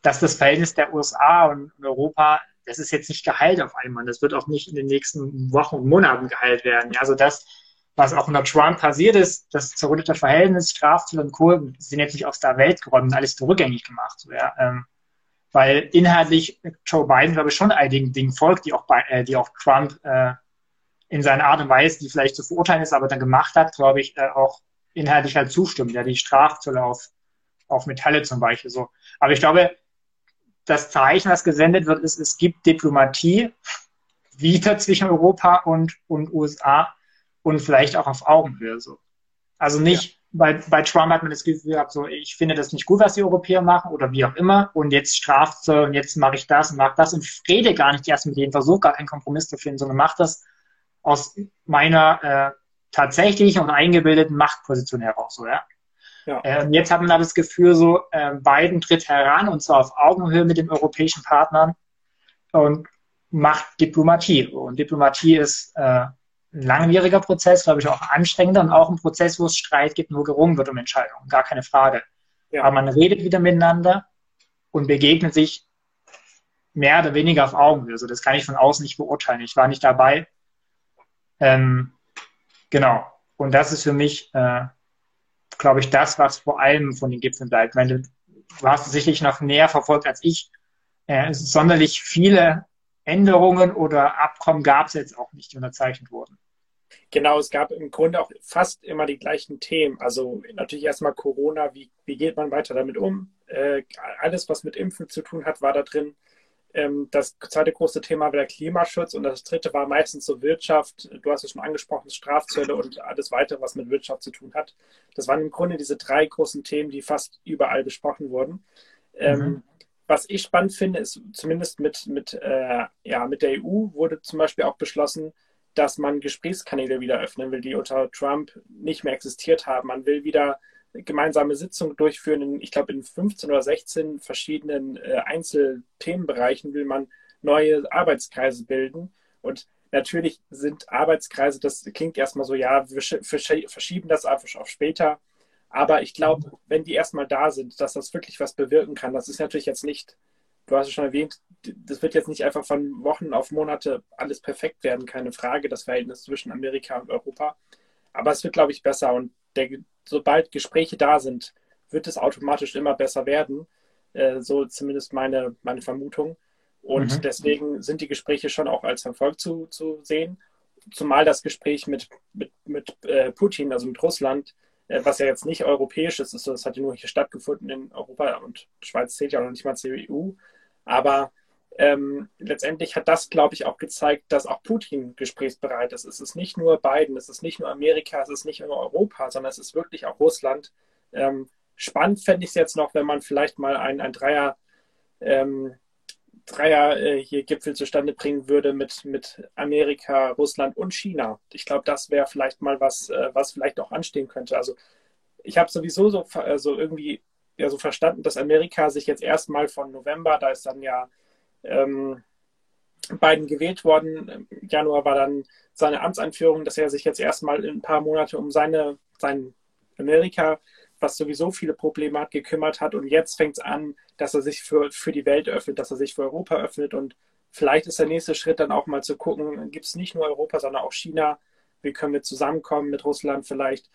dass das Verhältnis der U S A und Europa, das ist jetzt nicht geheilt auf einmal. Das wird auch nicht in den nächsten Wochen und Monaten geheilt werden. Ja, also das, was auch unter Trump passiert ist, das zerrüttete Verhältnis, Strafzölle und Co. sind jetzt nicht aus der Welt geräumt und alles rückgängig gemacht. So, ja, ähm, weil inhaltlich Joe Biden, glaube ich, schon einigen Dingen folgt, die auch, äh, die auch Trump äh, in seiner Art und Weise, die vielleicht zu verurteilen ist, aber dann gemacht hat, glaube ich, äh, auch inhaltlich halt zustimmt. Ja, die Strafzölle auf, auf Metalle zum Beispiel so. Aber ich glaube, das Zeichen, was gesendet wird, ist, es gibt Diplomatie wieder zwischen Europa und, und U S A und vielleicht auch auf Augenhöhe so. Also nicht... Ja. Bei, bei Trump hat man das Gefühl gehabt, so, ich finde das nicht gut, was die Europäer machen oder wie auch immer und jetzt Strafzölle und jetzt mache ich das und mache das und rede gar nicht erst mit denen, versuche gar keinen Kompromiss zu finden, sondern mache das aus meiner äh, tatsächlichen und eingebildeten Machtposition heraus. So, ja? Ja. Äh, und jetzt hat man da das Gefühl, so äh, Biden tritt heran und zwar auf Augenhöhe mit den europäischen Partnern und macht Diplomatie. Und Diplomatie ist... Äh, ein langwieriger Prozess, glaube ich, auch anstrengender und auch ein Prozess, wo es Streit gibt und wo gerungen wird um Entscheidungen, gar keine Frage. Ja. Aber man redet wieder miteinander und begegnet sich mehr oder weniger auf Augenhöhe. Also das kann ich von außen nicht beurteilen. Ich war nicht dabei. Ähm, genau. Und das ist für mich, äh, glaube ich, das, was vor allem von den Gipfeln bleibt. Meine, du hast sicherlich noch näher verfolgt als ich, äh, sonderlich viele Änderungen oder Abkommen gab es jetzt auch nicht, die unterzeichnet wurden. Genau, es gab im Grunde auch fast immer die gleichen Themen. Also natürlich erstmal Corona, wie, wie geht man weiter damit um? Äh, alles, was mit Impfen zu tun hat, war da drin. Ähm, das zweite große Thema war der Klimaschutz und das dritte war meistens so Wirtschaft. Du hast es schon angesprochen, Strafzölle und alles weitere, was mit Wirtschaft zu tun hat. Das waren im Grunde diese drei großen Themen, die fast überall besprochen wurden. Ähm, mhm. Was ich spannend finde, ist zumindest mit, mit, äh, ja, mit der E U wurde zum Beispiel auch beschlossen, dass man Gesprächskanäle wieder öffnen will, die unter Trump nicht mehr existiert haben. Man will wieder gemeinsame Sitzungen durchführen. In, ich glaube, in fünfzehn oder sechzehn verschiedenen äh, Einzelthemenbereichen will man neue Arbeitskreise bilden. Und natürlich sind Arbeitskreise, das klingt erstmal so, ja, wir verschieben das einfach auf später. Aber ich glaube, wenn die erstmal da sind, dass das wirklich was bewirken kann, das ist natürlich jetzt nicht, du hast es schon erwähnt, das wird jetzt nicht einfach von Wochen auf Monate alles perfekt werden, keine Frage, das Verhältnis zwischen Amerika und Europa. Aber es wird, glaube ich, besser und der, sobald Gespräche da sind, wird es automatisch immer besser werden. Äh, so zumindest meine, meine Vermutung. Und mhm. deswegen sind die Gespräche schon auch als Erfolg zu, zu sehen. Zumal das Gespräch mit, mit, mit äh, Putin, also mit Russland, was ja jetzt nicht europäisch ist, ist, das hat ja nur hier stattgefunden in Europa und Schweiz zählt ja auch noch nicht mal zur E U. Aber ähm, letztendlich hat das, glaube ich, auch gezeigt, dass auch Putin gesprächsbereit ist. Es ist nicht nur Biden, es ist nicht nur Amerika, es ist nicht nur Europa, sondern es ist wirklich auch Russland. Ähm, spannend fände ich es jetzt noch, wenn man vielleicht mal ein, ein Dreier, ähm, Dreier äh, hier Gipfel zustande bringen würde mit, mit Amerika, Russland und China. Ich glaube, das wäre vielleicht mal was, äh, was vielleicht auch anstehen könnte. Also ich habe sowieso so also irgendwie ja, so verstanden, dass Amerika sich jetzt erstmal von November, da ist dann ja ähm, Biden gewählt worden, im Januar war dann seine Amtseinführung, dass er sich jetzt erstmal in ein paar Monate um seine, sein Amerika, was sowieso viele Probleme hat, gekümmert hat. Und jetzt fängt es an, dass er sich für, für die Welt öffnet, dass er sich für Europa öffnet. Und vielleicht ist der nächste Schritt dann auch mal zu gucken, gibt es nicht nur Europa, sondern auch China. Wie können wir zusammenkommen mit Russland vielleicht?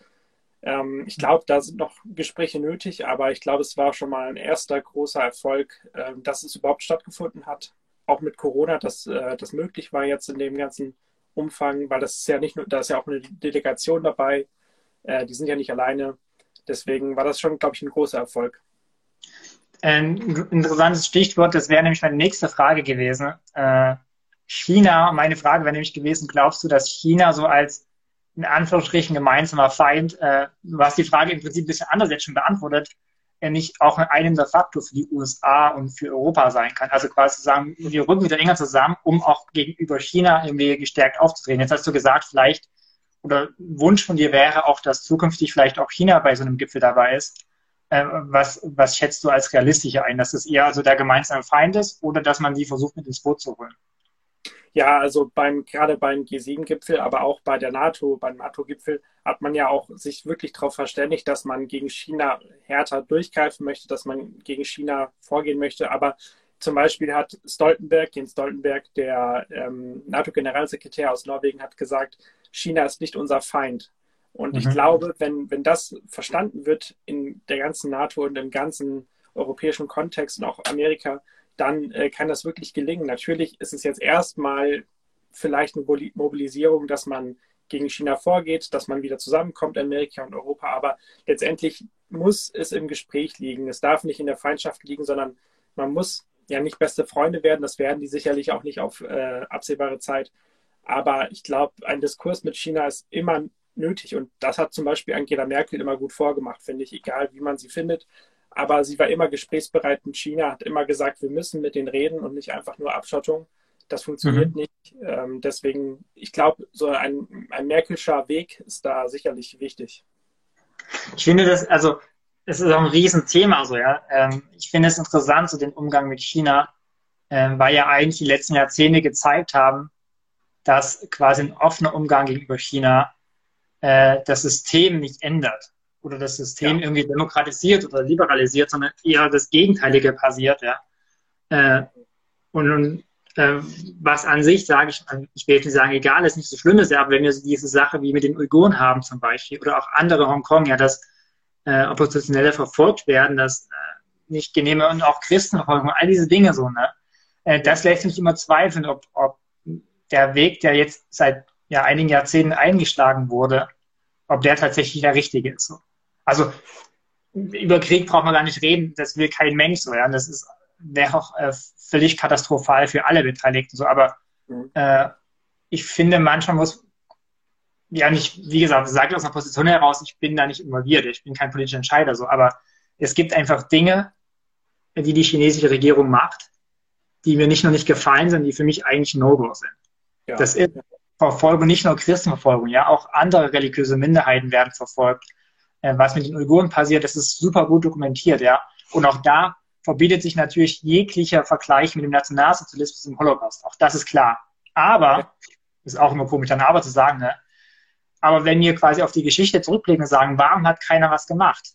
Ähm, ich glaube, da sind noch Gespräche nötig, aber ich glaube, es war schon mal ein erster großer Erfolg, äh, dass es überhaupt stattgefunden hat. Auch mit Corona, dass äh, das möglich war jetzt in dem ganzen Umfang, weil das ist ja nicht nur, da ist ja auch eine Delegation dabei. Äh, die sind ja nicht alleine. Deswegen war das schon, glaube ich, ein großer Erfolg. Ein interessantes Stichwort, das wäre nämlich meine nächste Frage gewesen. Äh, China, meine Frage wäre nämlich gewesen, glaubst du, dass China so als in Anführungsstrichen gemeinsamer Feind, äh, du hast die Frage im Prinzip ein bisschen anders jetzt schon beantwortet, äh, nicht auch ein einender Faktor für die U S A und für Europa sein kann? Also quasi zu sagen, wir rücken wieder enger zusammen, um auch gegenüber China irgendwie gestärkt aufzutreten. Jetzt hast du gesagt, vielleicht oder Wunsch von dir wäre auch, dass zukünftig vielleicht auch China bei so einem Gipfel dabei ist. Äh, was, was schätzt du als realistischer ein? Dass es eher also der gemeinsame Feind ist oder dass man sie versucht, mit ins Boot zu holen? Ja, also beim, gerade beim G sieben Gipfel, aber auch bei der NATO, beim NATO-Gipfel hat man ja auch sich wirklich darauf verständigt, dass man gegen China härter durchgreifen möchte, dass man gegen China vorgehen möchte. Aber zum Beispiel hat Stoltenberg, Jens Stoltenberg, der ähm, NATO-Generalsekretär aus Norwegen, hat gesagt, China ist nicht unser Feind. Und mhm. ich glaube, wenn, wenn das verstanden wird in der ganzen NATO und im ganzen europäischen Kontext und auch Amerika, dann äh, kann das wirklich gelingen. Natürlich ist es jetzt erstmal vielleicht eine Mobilisierung, dass man gegen China vorgeht, dass man wieder zusammenkommt, Amerika und Europa. Aber letztendlich muss es im Gespräch liegen. Es darf nicht in der Feindschaft liegen, sondern man muss ja nicht beste Freunde werden. Das werden die sicherlich auch nicht auf äh, absehbare Zeit. Aber ich glaube, ein Diskurs mit China ist immer nötig. Und das hat zum Beispiel Angela Merkel immer gut vorgemacht, finde ich, egal wie man sie findet. Aber sie war immer gesprächsbereit mit China, hat immer gesagt, wir müssen mit denen reden und nicht einfach nur Abschottung. Das funktioniert mhm. nicht. Ähm, deswegen, ich glaube, so ein, ein merkelscher Weg ist da sicherlich wichtig. Ich finde das, also, es ist auch ein Riesenthema, so, ja. Ähm, ich finde es interessant, so den Umgang mit China, äh, weil ja eigentlich die letzten Jahrzehnte gezeigt haben, dass quasi ein offener Umgang gegenüber China äh, das System nicht ändert oder das System ja. irgendwie demokratisiert oder liberalisiert, sondern eher das Gegenteilige passiert. Ja. Äh, und und äh, was an sich, sage ich, ich will jetzt nicht sagen, egal, ist nicht so schlimm, ist, aber wenn wir so diese Sache wie mit den Uiguren haben zum Beispiel oder auch andere Hongkong, ja, dass äh, Oppositionelle verfolgt werden, dass äh, nicht genehme und auch Christenverfolgung, all diese Dinge so, ne? Das lässt mich immer zweifeln, ob, ob der Weg, der jetzt seit ja, einigen Jahrzehnten eingeschlagen wurde, ob der tatsächlich der richtige ist. So. Also über Krieg braucht man gar nicht reden, das will kein Mensch so. Ja? Und das ist, wäre auch äh, völlig katastrophal für alle Beteiligten. So. Aber äh, ich finde, manchmal muss, ja nicht, wie gesagt, ich sage aus einer Position heraus, ich bin da nicht involviert, ich bin kein politischer Entscheider. So. Aber es gibt einfach Dinge, die die chinesische Regierung macht, die mir nicht nur nicht gefallen sind, die für mich eigentlich No-Go sind. Ja. Das ist Verfolgung, nicht nur Christenverfolgung, ja, auch andere religiöse Minderheiten werden verfolgt. Äh, was mit den Uiguren passiert, das ist super gut dokumentiert, ja. Und auch da verbietet sich natürlich jeglicher Vergleich mit dem Nationalsozialismus und dem Holocaust. Auch das ist klar. Aber, ja. Ist auch immer komisch, dann aber zu sagen, ne? Aber wenn wir quasi auf die Geschichte zurückblicken und sagen, warum hat keiner was gemacht?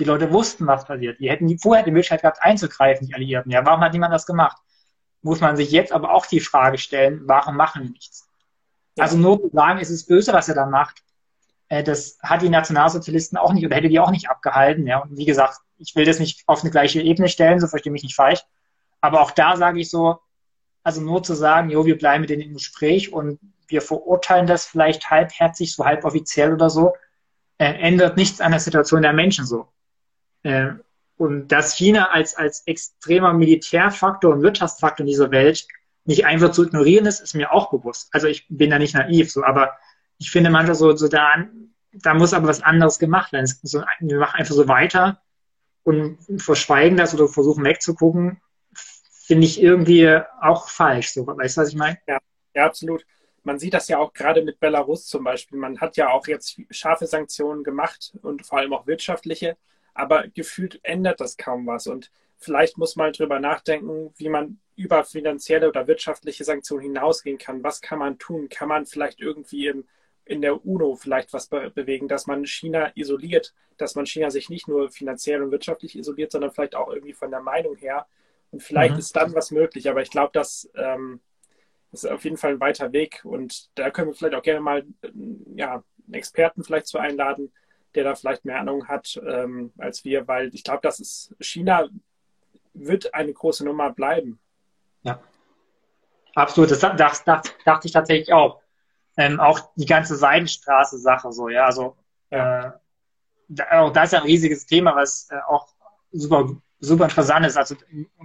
Die Leute wussten, was passiert. Die hätten vorher die Möglichkeit gehabt, einzugreifen, die Alliierten, ja. Warum hat niemand das gemacht? Muss man sich jetzt aber auch die Frage stellen, warum machen wir nichts? Ja. Also nur zu sagen, es ist böse, was er da macht, das hat die Nationalsozialisten auch nicht oder hätte die auch nicht abgehalten. Ja? Und wie gesagt, ich will das nicht auf eine gleiche Ebene stellen, so verstehe mich nicht falsch. Aber auch da sage ich so, also nur zu sagen, jo, wir bleiben mit denen im Gespräch und wir verurteilen das vielleicht halbherzig, so halboffiziell oder so, äh, ändert nichts an der Situation der Menschen so. Äh, Und dass China als, als extremer Militärfaktor und Wirtschaftsfaktor in dieser Welt nicht einfach zu ignorieren ist, ist mir auch bewusst. Also ich bin da nicht naiv, so, aber ich finde manchmal so, so da, da muss aber was anderes gemacht werden. So, wir machen einfach so weiter und verschweigen das oder versuchen wegzugucken, finde ich irgendwie auch falsch. So. Weißt du, was ich meine? Ja, ja, absolut. Man sieht das ja auch gerade mit Belarus zum Beispiel. Man hat ja auch jetzt scharfe Sanktionen gemacht und vor allem auch wirtschaftliche. Aber gefühlt ändert das kaum was. Und vielleicht muss man drüber nachdenken, wie man über finanzielle oder wirtschaftliche Sanktionen hinausgehen kann. Was kann man tun? Kann man vielleicht irgendwie im, in der UNO vielleicht was be- bewegen, dass man China isoliert, dass man China sich nicht nur finanziell und wirtschaftlich isoliert, sondern vielleicht auch irgendwie von der Meinung her. Und vielleicht mhm. ist dann was möglich. Aber ich glaube, das ähm, ist auf jeden Fall ein weiter Weg. Und da können wir vielleicht auch gerne mal ja, einen Experten vielleicht zu einladen, der da vielleicht mehr Ahnung hat ähm, als wir, weil ich glaube, das ist, China wird eine große Nummer bleiben. Ja, absolut. Das, das, das dachte ich tatsächlich auch. Ähm, auch die ganze Seidenstraße-Sache so, ja, also äh, da, auch das ist ja ein riesiges Thema, was äh, auch super, super interessant ist. Also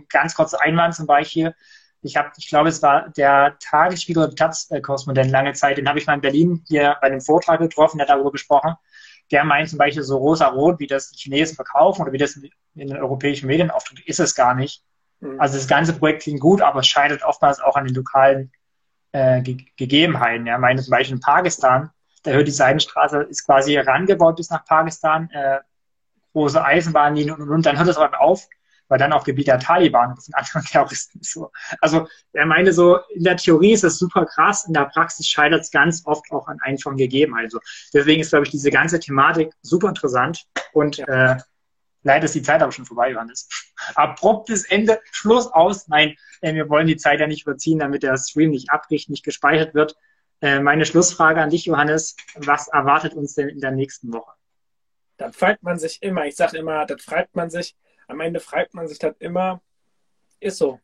ganz kurzer Einwand zum Beispiel. Ich habe, ich glaube, es war der Tagesspiegel oder Taz-Korrespondent lange Zeit, den habe ich mal in Berlin hier bei einem Vortrag getroffen, der hat darüber gesprochen. Der meint zum Beispiel so rosa-rot, wie das die Chinesen verkaufen oder wie das in den europäischen Medien auftritt, ist es gar nicht. Mhm. Also das ganze Projekt klingt gut, aber es scheitert oftmals auch an den lokalen äh, Ge- Gegebenheiten. Er meint zum Beispiel in Pakistan, da hört die Seidenstraße, ist quasi herangebaut bis nach Pakistan, äh, große Eisenbahnlinien und, und, und. Dann hört es aber auf, weil dann auch Gebiet der Taliban und von anderen Terroristen so. Also er meinte so, in der Theorie ist das super krass, in der Praxis scheitert es ganz oft auch an einfachen Gegebenheiten. Also deswegen ist, glaube ich, diese ganze Thematik super interessant und ja. äh, leider ist die Zeit aber schon vorbei, Johannes. Abruptes Ende, Schluss aus. Nein, äh, wir wollen die Zeit ja nicht überziehen, damit der Stream nicht abbricht, nicht gespeichert wird. Äh, meine Schlussfrage an dich, Johannes, was erwartet uns denn in der nächsten Woche? Da freut man sich immer. Ich sage immer, da freut man sich. Am Ende fragt man sich dann immer, ist so,